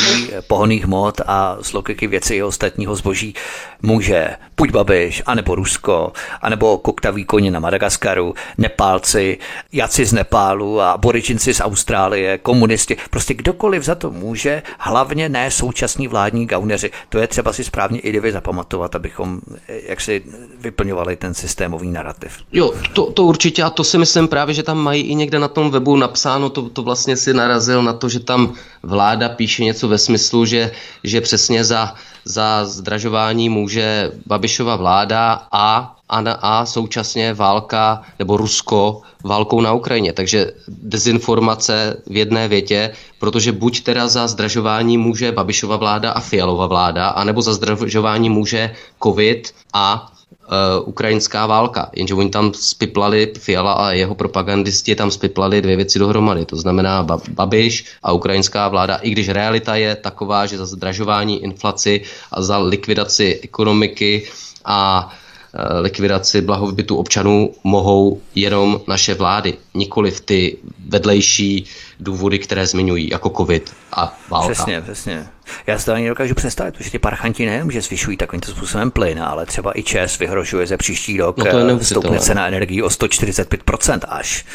pohonných hmot a z logiky věci i ostatního zboží může buď Babiš, anebo Rusko, anebo koktaví koně na Madagaskaru, Nepálci, Jaci z Nepálu a aboričinci z Austrálie, komunisti. Prostě kdokoliv za to může, hlavně ne současní vládní gauneři. To je třeba si správně i divy zapamatovat, abychom jak si vyplňovali ten systémový narrativ. Jo, to, to určitě, a to si myslím právě, že tam mají i někde na tom webu napsat. Sáno, to, to vlastně si narazil na to, že tam vláda píše něco ve smyslu, že, že přesně za, za zdražování může Babišova vláda a, a, a současně válka nebo Rusko válkou na Ukrajině. Takže dezinformace v jedné větě, protože buď teda za zdražování může Babišova vláda a Fialova vláda, anebo za zdražování může COVID a Uh, ukrajinská válka, jenže oni tam spiplali, Fiala a jeho propagandisti tam spiplali dvě věci dohromady, to znamená Babiš a ukrajinská vláda, i když realita je taková, že za zdražování, inflaci a za likvidaci ekonomiky a uh, likvidaci blahobytu občanů mohou jenom naše vlády, nikoliv ty vedlejší důvody, které zmiňují, jako COVID a válka. Přesně, přesně. Já se to ani dokážu představit, protože ty parchanti nejenom, že zvyšují takovýmto způsobem plyn, ale třeba i ČEZ vyhrožuje ze příští rok no stoupne cena energii o sto čtyřicet pět procent až.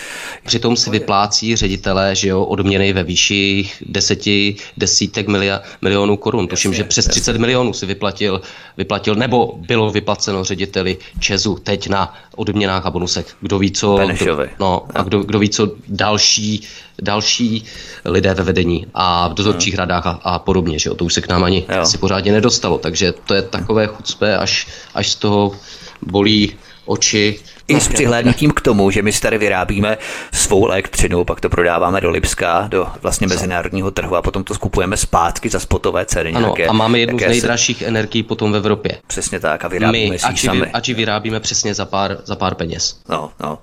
Přitom si vyplácí ředitelé, že jo, odměny ve výši deseti, desítek milia, milionů korun. Jasně, tuším, že přes jasně. třicet milionů si vyplatil, vyplatil, nebo bylo vyplaceno řediteli ČEZu teď na odměnách a bonusech. Kdo ví, co, kdo, no, a kdo, kdo ví, co další, další lidé ve vedení a v dozorčích no. radách a, a podobně. Že jo, to už se k nám ani jo. si pořádně nedostalo, takže to je takové chucpe, až, až z toho bolí oči. I s přihlédnutím k tomu, že my si tady vyrábíme svou elektřinu, pak to prodáváme do Lipska, do vlastně mezinárodního trhu a potom to skupujeme zpátky za spotové ceny. Ano, nějaké, a máme jednu z nejdražších se... energií potom v Evropě. Přesně tak a vyrábíme my, si ji sami. A či vyrábíme přesně za pár, za pár peněz. No, no.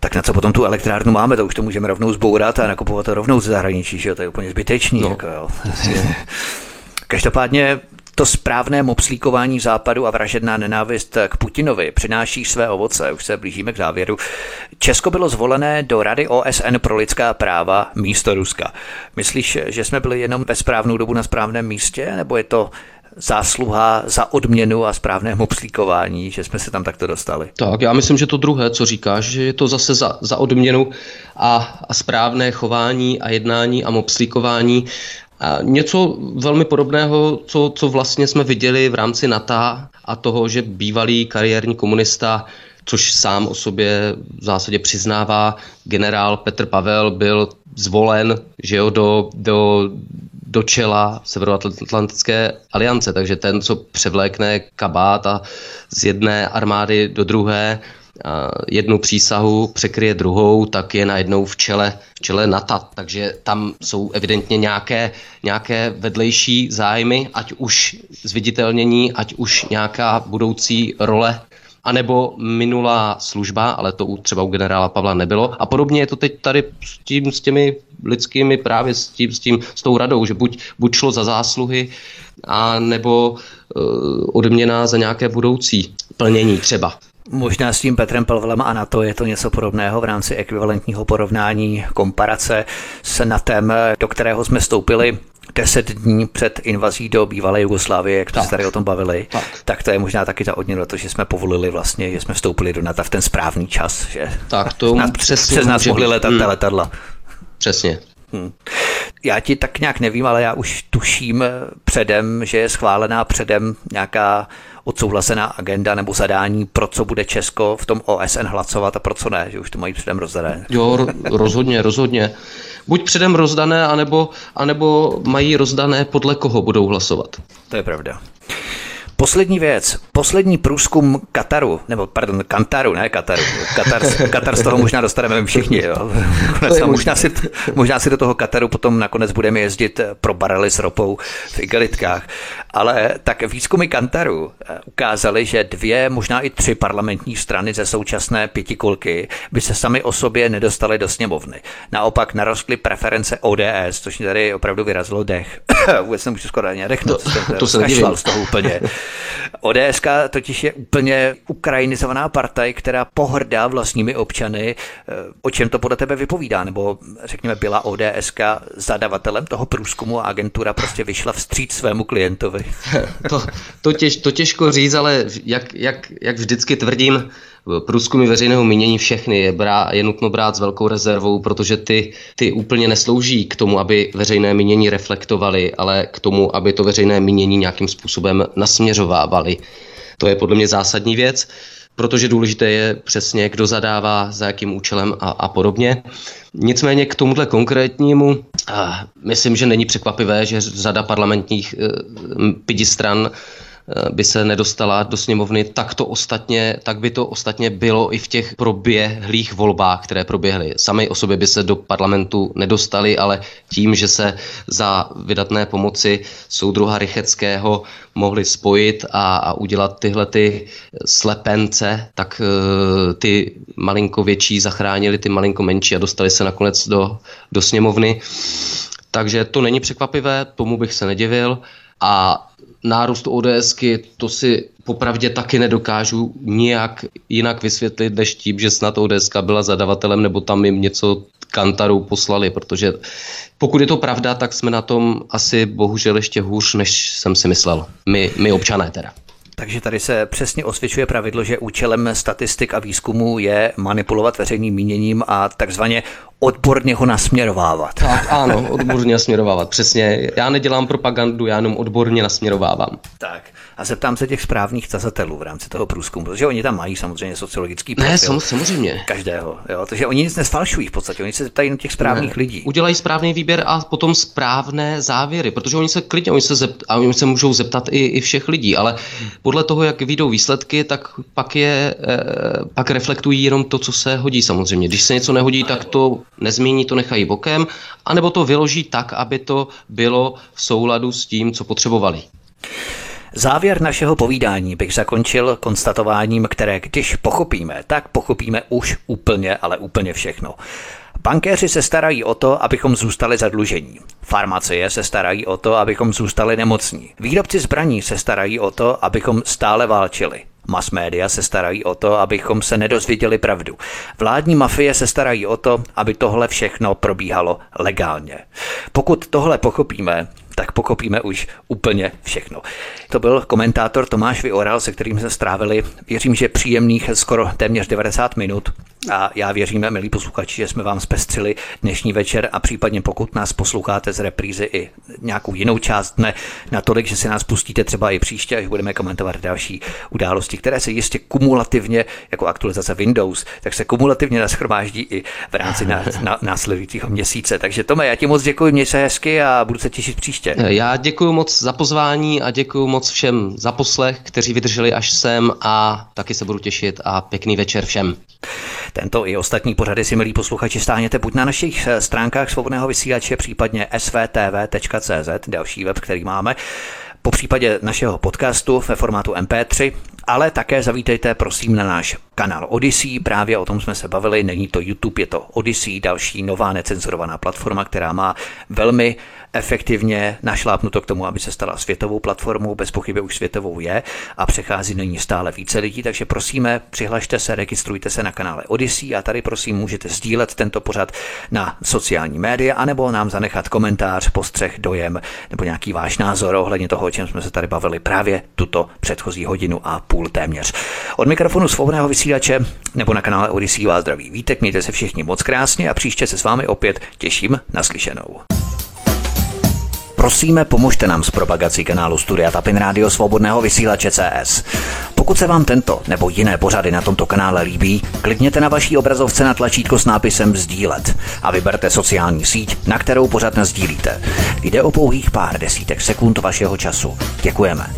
Tak na co potom tu elektrárnu máme, to už to můžeme rovnou zbourat a nakupovat to rovnou ze zahraničí, že jo, to je úplně zbytečný. No. Jako jo. Každopádně to správné mopslíkování západu a vražedná nenávist k Putinovi přináší své ovoce, už se blížíme k závěru. Česko bylo zvolené do Rady O S N pro lidská práva místo Ruska. Myslíš, že jsme byli jenom ve správnou dobu na správném místě, nebo je to zásluha za odměnu a správné mopslíkování, že jsme se tam takto dostali? Tak, já myslím, že to druhé, co říkáš, že je to zase za, za odměnu a, a správné chování a jednání a mopslíkování. A něco velmi podobného, co, co vlastně jsme viděli v rámci NATO a toho, že bývalý kariérní komunista, což sám o sobě v zásadě přiznává, generál Petr Pavel byl zvolen, že jo, do... do do čela Severoatlantické aliance, takže ten, co převlékne kabát a z jedné armády do druhé, jednu přísahu překryje druhou, tak je najednou v čele, v čele NATO. Takže tam jsou evidentně nějaké, nějaké vedlejší zájmy, ať už zviditelnění, ať už nějaká budoucí role, anebo minulá služba, ale to u, třeba u generála Pavla nebylo. A podobně je to teď tady s, tím, s těmi lidskými právě s tím, s tím, s tou radou, že buď, buď šlo za zásluhy, a nebo uh, odměna za nějaké budoucí plnění třeba. Možná s tím Petrem Pavlem a NATO je to něco podobného v rámci ekvivalentního porovnání, komparace s NATem, do kterého jsme vstoupili deset dní před invazí do bývalé Jugoslávie, jak jsme se tady o tom bavili, tak. tak to je možná taky ta odměna, to, že jsme povolili vlastně, že jsme vstoupili do NATO v ten správný čas, že tak to nás, přes, přes nás mohli letat hmm. ta letadla. Přesně. Hmm. Já ti tak nějak nevím, ale já už tuším předem, že je schválená předem nějaká odsouhlasená agenda nebo zadání, pro co bude Česko v tom O S N hlasovat a pro co ne, že už to mají předem rozdané. Jo, rozhodně, rozhodně. Buď předem rozdané, anebo, anebo mají rozdané, podle koho budou hlasovat. To je pravda. Poslední věc, poslední průzkum Kataru, nebo pardon, Kantaru, ne Kataru, Katar, Katar z toho možná dostaneme všichni, jo. Možná si, možná si do toho Kataru potom nakonec budeme jezdit pro barely s ropou v igelitkách, ale tak výzkumy Kantaru ukázaly, že dvě, možná i tři parlamentní strany ze současné pětikolky by se sami o sobě nedostaly do sněmovny. Naopak narostly preference O D S, což mi tady opravdu vyrazilo dech. Vůbec nemůžu skoro ani dechnout, no, jsem to zkašlal z toho úplně. O D S totiž je úplně ukrajinizovaná partaj, která pohrdá vlastními občany. O čem to podle tebe vypovídá? Nebo řekněme, byla O D S zadavatelem toho průzkumu a agentura prostě vyšla vstříc svému klientovi? To, to, těž, to těžko říct, ale jak, jak, jak vždycky tvrdím, průzkumy veřejného mínění všechny je, brá, je nutno brát s velkou rezervou, protože ty, ty úplně neslouží k tomu, aby veřejné mínění reflektovali, ale k tomu, aby to veřejné mínění nějakým způsobem nasměřovávali. To je podle mě zásadní věc, protože důležité je přesně, kdo zadává, za jakým účelem a, a podobně. Nicméně k tomuhle konkrétnímu ah, myslím, že není překvapivé, že řada parlamentních eh, pidistran by se nedostala do sněmovny, tak, to ostatně, tak by to ostatně bylo i v těch proběhlých volbách, které proběhly. Samy o sobě by se do parlamentu nedostali, ale tím, že se za vydatné pomoci soudruha Rycheckého mohli spojit a, a udělat tyhle ty slepence, tak uh, ty malinko větší zachránili ty malinko menší a dostali se nakonec do, do sněmovny. Takže to není překvapivé, tomu bych se nedivil. A nárůst ODSky, to si popravdě taky nedokážu nějak jinak vysvětlit, než tím, že snad ODSka byla zadavatelem, nebo tam jim něco Kantarou poslali, protože pokud je to pravda, tak jsme na tom asi bohužel ještě hůř, než jsem si myslel. My, my občané teda. Takže tady se přesně osvědčuje pravidlo, že účelem statistik a výzkumů je manipulovat veřejným míněním a takzvaně odborně ho nasměrovávat. Tak, ano, odborně nasměrovávat, přesně. Já nedělám propagandu, já jenom odborně nasměrovávám. Tak a zeptám se těch správných tazatelů v rámci toho průzkumu, protože oni tam mají samozřejmě sociologický profil. Ne, sam, samozřejmě. Každého, jo, takže oni nic nesfalšují v podstatě, oni se zeptají jenom těch správných ne. lidí. Udělají správný výběr a potom správné závěry, protože oni se klidně, oni se, zept, a oni se můžou zeptat i, i všech lidí, ale podle toho, jak vyjdou výsledky, tak pak, je, pak reflektují jenom to, co se hodí samozřejmě. Když se něco nehodí, tak to nezmění, to nechají bokem, anebo to vyloží tak, aby to bylo v souladu s tím, co potřebovali. Závěr našeho povídání bych zakončil konstatováním, které když pochopíme, tak pochopíme už úplně, ale úplně všechno. Bankéři se starají o to, abychom zůstali zadlužení. Farmacie se starají o to, abychom zůstali nemocní. Výrobci zbraní se starají o to, abychom stále válčili. Mass média se starají o to, abychom se nedozvěděli pravdu. Vládní mafie se starají o to, aby tohle všechno probíhalo legálně. Pokud tohle pochopíme, tak pochopíme už úplně všechno. To byl komentátor Tomáš Vyoral, se kterým jsme strávili, věřím, že příjemných skoro téměř devadesát minut. A já věřím, milí posluchači, že jsme vám zpestřili dnešní večer a případně pokud nás posloucháte z reprízy i nějakou jinou část dne, natolik, že si nás pustíte třeba i příště, až budeme komentovat další události, které se jistě kumulativně, jako aktualizace Windows, tak se kumulativně nashromáždí i v rámci následujícího měsíce. Takže Tome, já ti moc děkuji, měj se hezky a budu se těšit příště. Já děkuji moc za pozvání a děkuji moc všem za poslech, kteří vydrželi až sem a taky se budu těšit a pěkný večer všem. Tento i ostatní pořady si, milí posluchači, stáhněte buď na našich stránkách Svobodného vysílače, případně s v t v tečka c z, další web, který máme, po případě našeho podcastu ve formátu em pé tři, ale také zavítejte prosím na náš kanál Odysee, právě o tom jsme se bavili, není to YouTube, je to Odysee, další nová necenzurovaná platforma, která má velmi efektivně našlápnuto k tomu, aby se stala světovou platformou, bez pochyby už světovou je a přechází do ní stále více lidí, takže prosíme, přihlašte se, registrujte se na kanále Odysee a tady prosím můžete sdílet tento pořad na sociální média anebo nám zanechat komentář, postřeh, dojem nebo nějaký váš názor ohledně toho, o čem jsme se tady bavili právě tuto předchozí hodinu a půl téměř. Od mikrofonu Svobodného vysílače nebo na kanále Odysee vás zdraví Vítek, mějte se všichni moc krásně a příště se s vámi opět těším na slyšenou. Prosíme, pomožte nám s propagací kanálu Studia Tapin Radio Svobodného vysílače C S. Pokud se vám tento nebo jiné pořady na tomto kanále líbí, klikněte na vaší obrazovce na tlačítko s nápisem sdílet a vyberte sociální síť, na kterou pořad nasdílíte. Jde o pouhých pár desítek sekund vašeho času. Děkujeme.